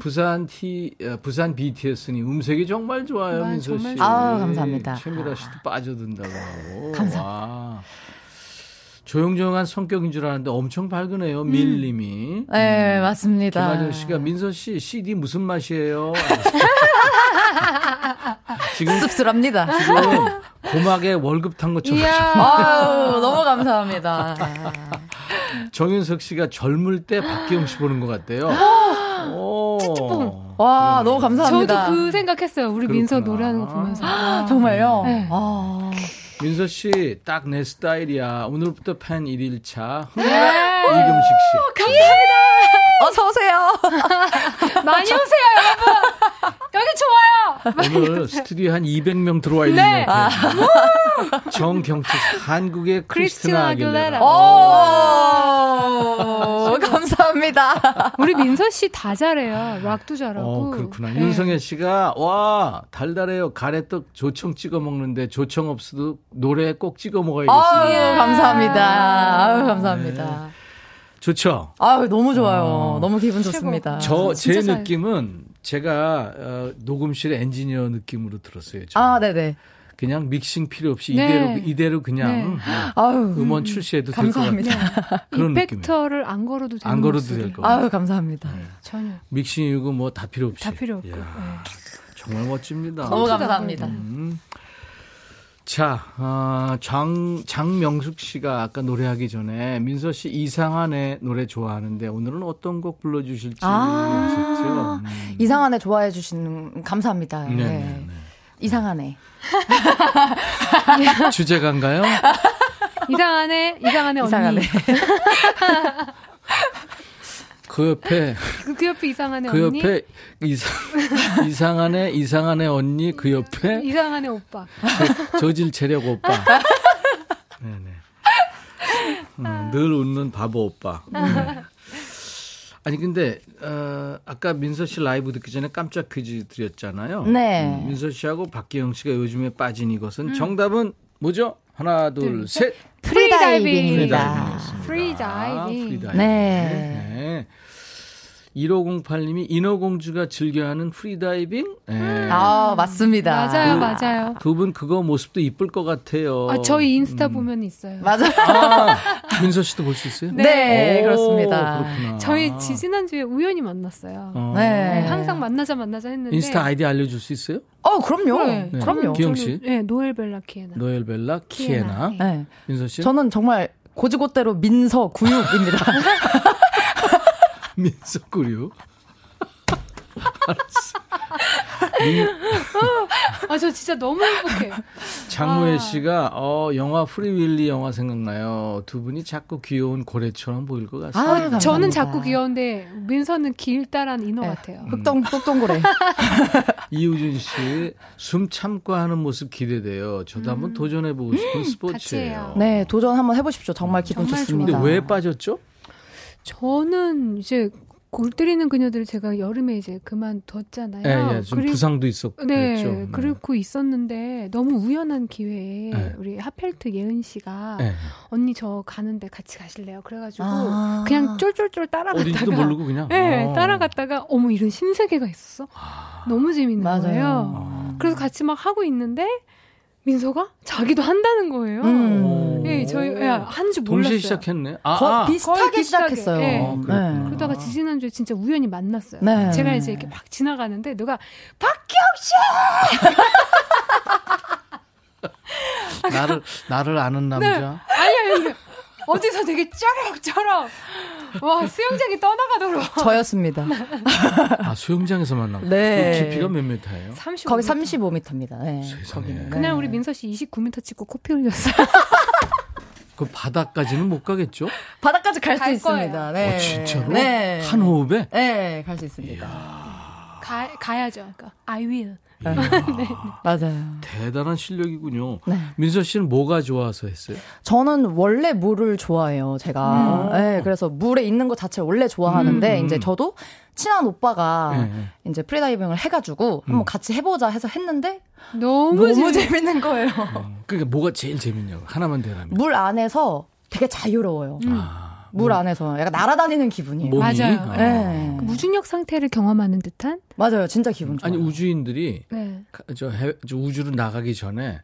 부산 T 부산 비티에스님 음색이 정말 좋아요. 아, 민서 씨. 아, 감사합니다. 최미라 씨도 아. 빠져든다고 하고. 감사합니다. 와. 조용조용한 성격인 줄 알았는데 엄청 밝으네요. 음. 밀님이. 네, 음. 맞습니다. 김하정 씨가 민서 씨 씨디 무슨 맛이에요? 지금 씁쓸합니다. 지금 고막에 월급 탄 것처럼. 아우, 너무 감사합니다. 정윤석 씨가 젊을 때 박기영 씨 보는 것 같대요. 찌찌뽕. 와, 그러네. 너무 감사합니다. 저도 그 생각했어요. 우리 그렇구나. 민서 노래하는 거 보면서. 아, 정말요? 네. 아. 민서 씨, 딱 내 스타일이야. 오늘부터 팬 일 일차. 흥아, 이금식 씨. 감사합니다. 어서오세요. 많이 오세요, 여러분. 여기 좋아요. 오늘 스튜디오에 한 이백 명 들어와 있는 네. 것 같아요. 정경치, 한국의 크리스티나 아길레라. 오, 감사합니다. 우리 민서 씨 다 잘해요. 락도 잘하고. 어, 그렇구나. 네. 윤성현 씨가, 와, 달달해요. 가래떡 조청 찍어 먹는데 조청 없어도 노래 꼭 찍어 먹어야겠습니다. 예. 감사합니다. 아유, 감사합니다. 네. 좋죠? 아유, 너무 좋아요. 어. 너무 기분 최고. 좋습니다. 저, 제 잘... 느낌은 제가 어, 녹음실 엔지니어 느낌으로 들었어요. 저는. 아, 네네. 그냥 믹싱 필요 없이 네. 이대로, 이대로 그냥 네. 아유, 음원 출시해도 될 것 같아요. 그런 느낌. 이펙터를 안 걸어도 되는 안 걸어도 될 것 같아요. 아유, 감사합니다. 네. 전혀. 믹싱이고 뭐 다 필요 없이. 다 필요 없고. 네. 정말 멋집니다. 너무 감사합니다. 음. 자, 어, 장, 장명숙 씨가 아까 노래하기 전에 민서 씨 이상한의 노래 좋아하는데 오늘은 어떤 곡 불러주실지. 아, 음. 이상한의 좋아해 주시는, 감사합니다. 네. 네. 이상한의. 주제가인가요? 이상한의, 이상한의 언니. 그 옆에 그 옆에 이상한의 그 언니 그 옆에 이상 이상한의 이상한의 언니 그 옆에 이상한의 오빠 저, 저질 체력 오빠 네네 음, 늘 웃는 바보 오빠 네. 아니 근데 어, 아까 민서 씨 라이브 듣기 전에 깜짝 퀴즈 드렸잖아요. 네. 음, 민서 씨하고 박기영 씨가 요즘에 빠진 이것은 음. 정답은 뭐죠? 하나 둘 셋 프리다이빙입니다. 프리다이빙. 네. 네. 일오공팔 님이 인어공주가 즐겨하는 프리다이빙? 네. 아, 맞습니다. 맞아요, 그, 맞아요. 두 분 그거 모습도 이쁠 것 같아요. 아, 저희 인스타 음. 보면 있어요. 맞아요. 아, 민서 씨도 볼 수 있어요? 네, 네 오, 그렇습니다. 그렇구나. 저희 지지난주에 우연히 만났어요. 어. 네. 항상 만나자, 만나자 했는데. 인스타 아이디 알려줄 수 있어요? 어, 그럼요. 네. 네. 그럼요. 기영 씨? 네, 노엘벨라 키에나. 노엘벨라 키에나. 키에나. 네. 민서 씨? 저는 정말 고지고대로 민서 구육입니다. 민서 구류. 아, 저 진짜 너무 행복해. 장무혜 아. 씨가 어, 영화 프리윌리 영화 생각나요. 두 분이 작고 귀여운 고래처럼 보일 것 같습니다. 아, 저는 작고 귀여운데 민서는 길다란 인어 네. 같아요. 흑동 똑동고래. 이우진 씨 숨 참고 하는 모습 기대돼요. 저도 음. 한번 도전해 보고 싶은 스포츠예요. 네, 도전 한번 해보십시오. 정말 기분 정말 좋습니다. 근데 왜 빠졌죠? 저는 이제 골 때리는 그녀들을 제가 여름에 이제 그만뒀잖아요. 예, 예, 좀 그리고, 부상도 있었고 네, 그랬죠. 그리고 있었는데 너무 우연한 기회에 예. 우리 하펠트 예은 씨가 예. 언니 저 가는데 같이 가실래요? 그래가지고 아~ 그냥 쫄쫄쫄 따라갔다가 어딘지도 모르고 그냥 네, 아~ 따라갔다가 어머 이런 신세계가 있었어? 아~ 너무 재밌는 맞아요. 거예요. 아~ 그래서 같이 막 하고 있는데 민서가 자기도 한다는 거예요. 음. 예, 저희 야, 하는지 몰랐어요. 동시에 시작했네. 아, 거, 아. 비슷하게, 비슷하게 시작했어요. 예. 어, 네. 그러다가 지지난주에 진짜 우연히 만났어요. 네. 제가 이제 이렇게 막 지나가는데 누가 박기영 씨 나를 나를 아는 남자. 네. 아니 아니. 어디서 되게 쩌렁쩌렁 와 수영장이 떠나가도록 저였습니다. 아 수영장에서 만나고 네. 깊이가 몇 미터예요? 삼십오 미터. 거기 삼십오 미터입니다. 네. 세상에. 그날 우리 민서 씨 이십구 미터 찍고 코피 흘렸어요. 그 바다까지는 못 가겠죠? 바다까지 갈 수 있습니다. 네. 어, 진짜로? 네. 한 호흡에? 네, 갈 수 있습니다. 가, 가야죠. 그러니까 I will. 네. 네. 맞아요. 대단한 실력이군요. 네. 민서 씨는 뭐가 좋아서 했어요? 저는 원래 물을 좋아해요, 제가. 음. 네, 그래서 물에 있는 거 자체를 원래 좋아하는데, 음. 이제 저도 친한 오빠가 네. 이제 프리다이빙을 해가지고 음. 한번 같이 해보자 해서 했는데, 너무, 너무 재밌는 거예요. 음. 그러니까 뭐가 제일 재밌냐고, 하나만 대라면. 물 안에서 되게 자유로워요. 음. 아. 물 안에서 약간 날아다니는 기분이에요. 몸이? 맞아요. 네. 그 무중력 상태를 경험하는 듯한? 맞아요. 진짜 기분 좋아요. 아니 우주인들이 네. 저, 해, 저 우주로 나가기 전에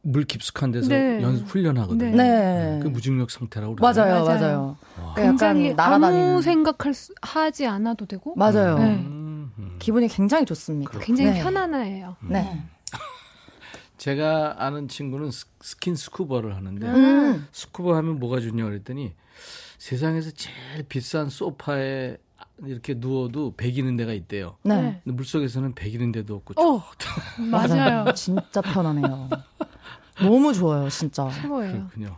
물 깊숙한 데서 네. 연, 훈련하거든요. 네. 네. 그 무중력 상태라고 그러잖아요. 맞아요. 맞아요. 맞아요. 굉장히 날아다니는. 아무 생각할 수, 하지 않아도 되고. 맞아요. 네. 음, 음. 기분이 굉장히 좋습니다. 그렇군요. 굉장히 네. 편안해요. 음. 네. 제가 아는 친구는 스킨 스쿠버를 하는데 음. 스쿠버 하면 뭐가 좋냐고 그랬더니 세상에서 제일 비싼 소파에 이렇게 누워도 배기는 데가 있대요. 네. 근데 물속에서는 배기는 데도 없고. 어, 맞아요. 진짜 편하네요. 너무 좋아요, 진짜. 최고예요. 그렇군요.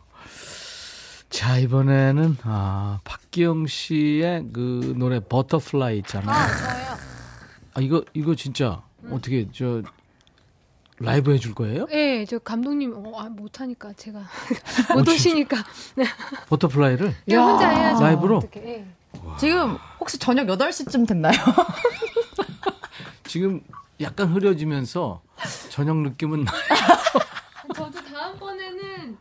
자, 이번에는 아, 박기영 씨의 그 노래 버터플라이 있잖아요. 아, 저요. 아, 이거 이거 진짜 음. 어떻게 저 라이브 해줄 거예요? 네, 저 감독님 어, 아, 못하니까 제가 못 오시니까 네. 버터플라이를 네, 혼자 해야죠. 라이브로? 네. 지금 혹시 저녁 여덟 시쯤 됐나요? 지금 약간 흐려지면서 저녁 느낌은 나요. 저도 다음번에는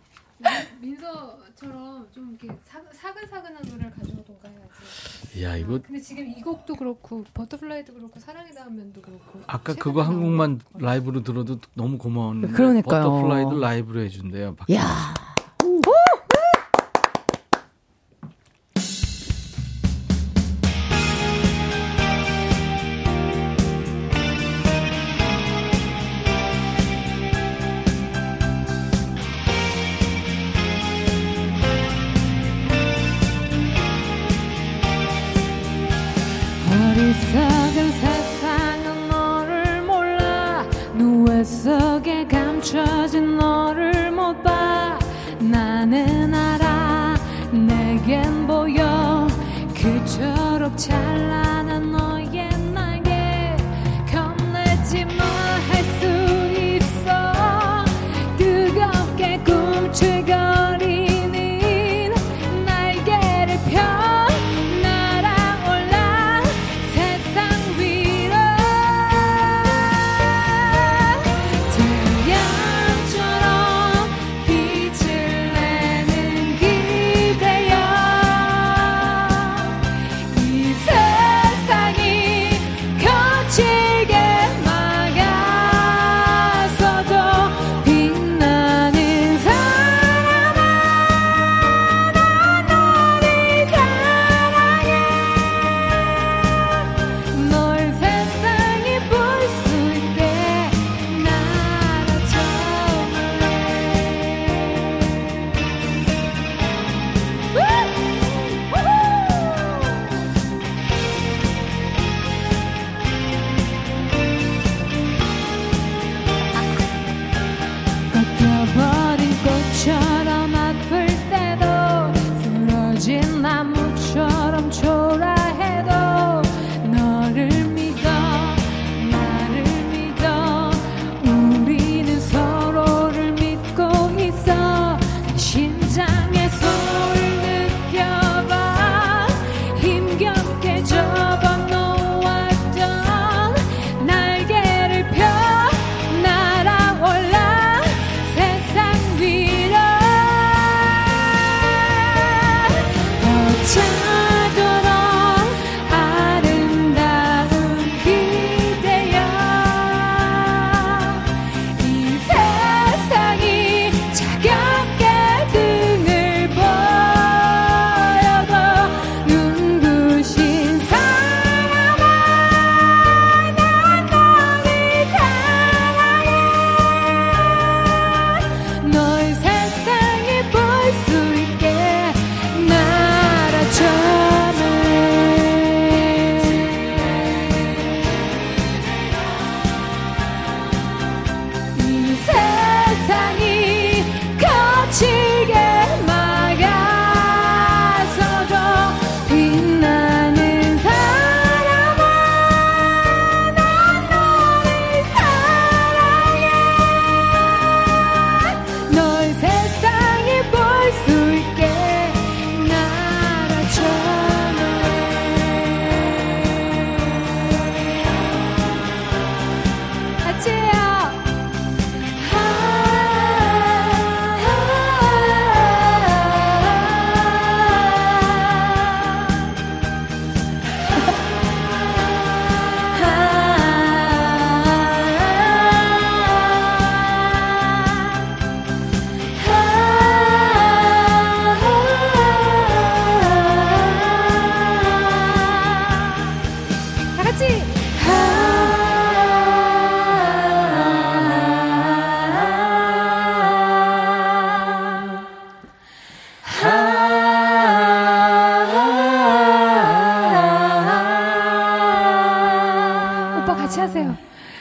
민서처럼 좀 이렇게 사, 사근사근한 노래를 가져오던가 해야지. 야, 이거. 아, 근데 지금 이 곡도 그렇고, 버터플라이도 그렇고, 사랑의 다음면도 그렇고. 아까 그거 한 곡만 라이브로 들어도 너무 고마웠는데. 그러니까요. 버터플라이도 라이브로 해준대요. 박기영. 야.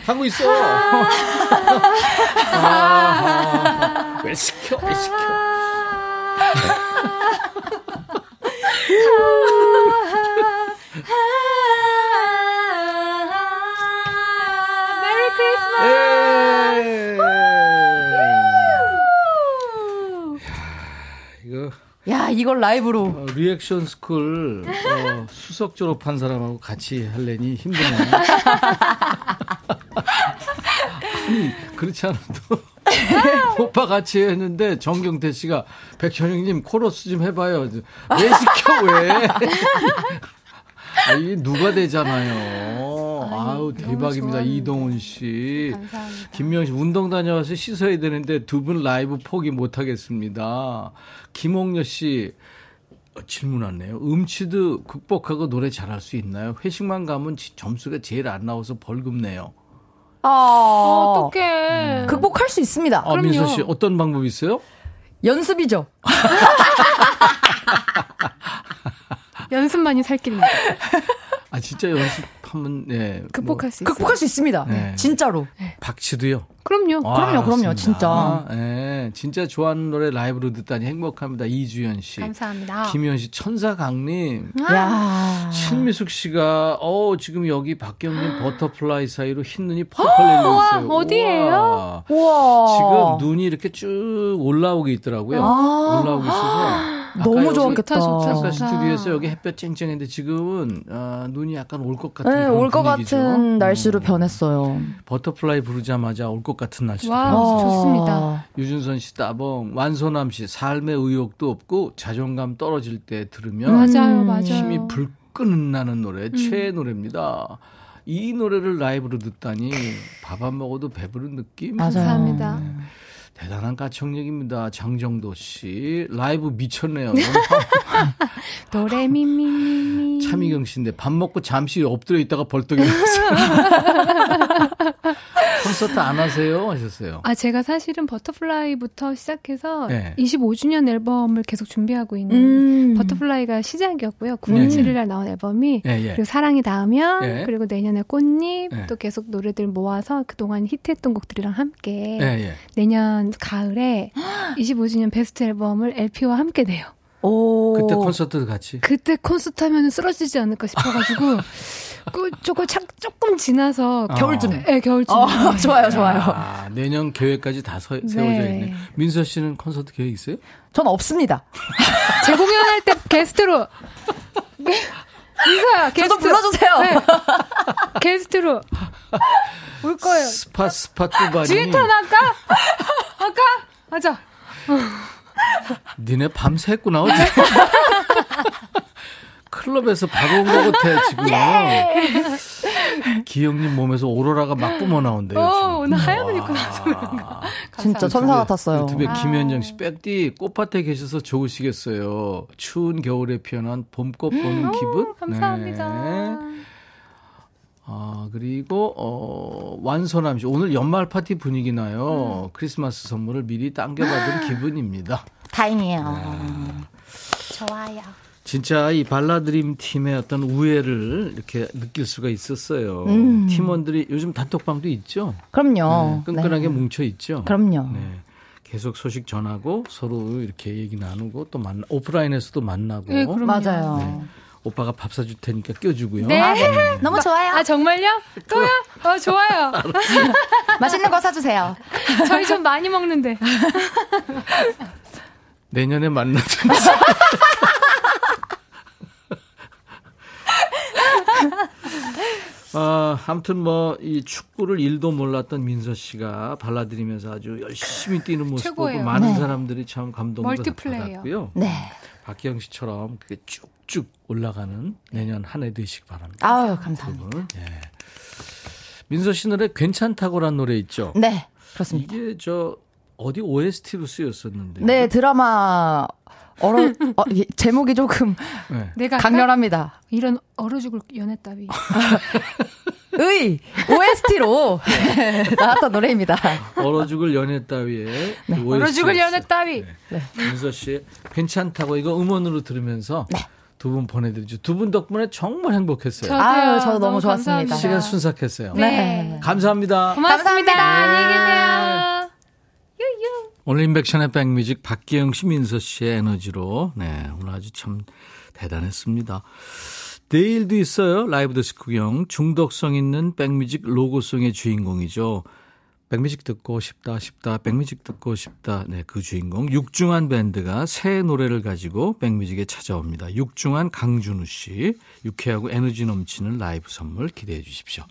하고 있어. 아~ 아~ 왜 시켜? 왜 시켜? 메리 크리스마스. 이거. 야, 이걸 라이브로. 어, 리액션 스쿨 어, 수석 졸업한 사람하고 같이 하려니 힘드네. 그렇지 않아도 오빠 같이 했는데 정경태 씨가 백현영님 코러스 좀 해봐요. 왜 시켜 왜? 이 누가 되잖아요. 아유, 아유 대박입니다. 이동훈 씨, 감사합니다. 김명 씨 운동 다녀와서 씻어야 되는데 두 분 라이브 포기 못하겠습니다. 김옥녀 씨. 질문 왔네요. 음치도 극복하고 노래 잘할 수 있나요? 회식만 가면 점수가 제일 안 나와서 벌금 내요. 아, 어떡해. 음. 극복할 수 있습니다. 아, 민서 씨, 어떤 방법이 있어요? 연습이죠. 연습만이 살 길입니다. 아, 진짜 연습하면, 네. 극복할 뭐, 수 있어요. 극복할 수 있습니다. 네. 진짜로. 네. 박치도요? 그럼요. 아, 그럼요, 그럼요. 진짜. 아, 네. 진짜 좋아하는 노래 라이브로 듣다니 행복합니다. 이주연 씨. 감사합니다. 김현 씨, 천사강림. 야. 신미숙 씨가, 어, 지금 여기 박경님 버터플라이 사이로 흰 눈이 펄펄 내리고 있어요. 어디예요? 우와. 지금 눈이 이렇게 쭉 올라오게 있더라고요. 아. 올라오고 있어서. 너무 좋았겠다. 아까 스튜디오에서 여기 햇볕 쨍쨍했는데 지금은 아, 눈이 약간 올 것 같은 네, 올 것 같은 날씨로 음. 변했어요. 버터플라이 부르자마자 올 것 같은 날씨로 변했어요. 좋습니다. 유준선 씨, 따봉. 완소남 씨, 삶의 의욕도 없고 자존감 떨어질 때 들으면 맞아요, 맞아요. 힘이 불끈 나는 노래, 최애 음. 노래입니다. 이 노래를 라이브로 듣다니 밥 안 먹어도 배부른 느낌. 맞아요. 감사합니다. 네. 대단한 가창력입니다. 장정도 씨. 라이브 미쳤네요. 도레미미미. 차미경 씨인데 밥 먹고 잠시 엎드려 있다가 벌떡 일어났어요. 콘서트 안 하세요? 하셨어요. 아, 제가 사실은 버터플라이부터 시작해서 네. 이십오 주년 앨범을 계속 준비하고 있는 음. 버터플라이가 시작이었고요. 구월 칠일날 나온 앨범이 네, 네. 그리고 사랑이 닿으면 네. 그리고 내년에 꽃잎 네. 또 계속 노래들 모아서 그동안 히트했던 곡들이랑 함께 네, 네. 내년 가을에 이십오 주년 베스트 앨범을 엘피와 함께 내요. 오. 그때 콘서트도 같이? 그때 콘서트 하면 쓰러지지 않을까 싶어가지고 그, 조금, 참, 조금 지나서. 어. 겨울쯤에? 네, 겨울쯤에. 어, 좋아요, 좋아요. 아, 내년 계획까지 다 서, 세워져 네. 있네. 민서 씨는 콘서트 계획 있어요? 전 없습니다. 제 공연할 때 게스트로. 민서야, 게스트. 저도 불러주세요. 네. 게스트로. 올 거예요. 스파, 스파, 뚜바니. 지휘탄 할까? 할까? 하자. 어. 니네 밤새 했구나, 어제. 클럽에서 바로 온 것 같아, 지금. 예! 기영님 몸에서 오로라가 막 뿜어 나온대요. 오, 오늘 하얀 옷 입고 나서 그런가. 진짜 천사 같았어요. 유튜브에 김현정 씨, 백디, 꽃밭에 계셔서 좋으시겠어요. 추운 겨울에 피어난 봄꽃 보는 기분? 오, 감사합니다. 네. 아, 그리고, 어, 완선함 씨, 오늘 연말 파티 분위기 나요. 음. 크리스마스 선물을 미리 당겨받은 기분입니다. 다행이에요. 아. 좋아요. 진짜 이 발라드림 팀의 어떤 우애를 이렇게 느낄 수가 있었어요. 음. 팀원들이 요즘 단톡방도 있죠? 그럼요. 네, 끈끈하게 네. 뭉쳐 있죠? 그럼요. 네, 계속 소식 전하고 서로 이렇게 얘기 나누고 또 만나, 오프라인에서도 만나고. 네, 그럼요. 맞아요. 네. 오빠가 밥 사줄 테니까 껴주고요. 네. 네. 너무 좋아요. 아, 정말요? 또요? 어, 좋아요. 맛있는 거 사주세요. 저희 좀 많이 먹는데. 내년에 만나자. 어, 아무튼 뭐 이 축구를 일도 몰랐던 민서 씨가 발라드리면서 아주 열심히 뛰는 모습 보고 많은 네. 사람들이 참 감동을 받았고요. 네. 박기영 씨처럼 그게 쭉쭉 올라가는 내년 한 해 되시기 바랍니다. 아유, 감사합니다. 예. 민서 씨 노래 괜찮다고란 노래 있죠? 네, 그렇습니다. 이게 저 어디 오에스티로 쓰였었는데. 네, 드라마 얼어 어, 제목이 조금 네. 내가 강렬합니다. 이런 얼어 죽을 연애 따위. 의 오에스티로 네. 나왔던 노래입니다. 얼어 죽을 연애 따위에 네. 얼어 죽을 연애 따위. 네. 네. 민서 씨 괜찮다고 이거 음원으로 들으면서 네. 두 분 보내드리죠. 두 분 덕분에 정말 행복했어요. 저도요. 아유, 저도 너무, 너무 좋았습니다. 감사합니다. 시간 순삭했어요. 네. 네. 감사합니다. 고맙습니다. 네. 안녕히 계세요. 오늘 인백션의 백뮤직 박기영 씨, 민서 씨의 에너지로 네 오늘 아주 참 대단했습니다. 내일도 있어요. 라이브 데스 구경. 중독성 있는 백뮤직 로고송의 주인공이죠. 백뮤직 듣고 싶다 싶다 백뮤직 듣고 싶다. 네, 그 주인공 육중한 밴드가 새 노래를 가지고 백뮤직에 찾아옵니다. 육중한 강준우 씨. 유쾌하고 에너지 넘치는 라이브 선물 기대해 주십시오.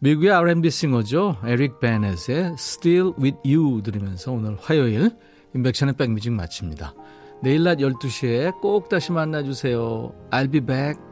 미국의 알앤비 싱어죠. 에릭 베넷의 Still With You 들으면서 오늘 화요일 인백션의 백뮤직 마칩니다. 내일 낮 열두 시에 꼭 다시 만나주세요. I'll be back.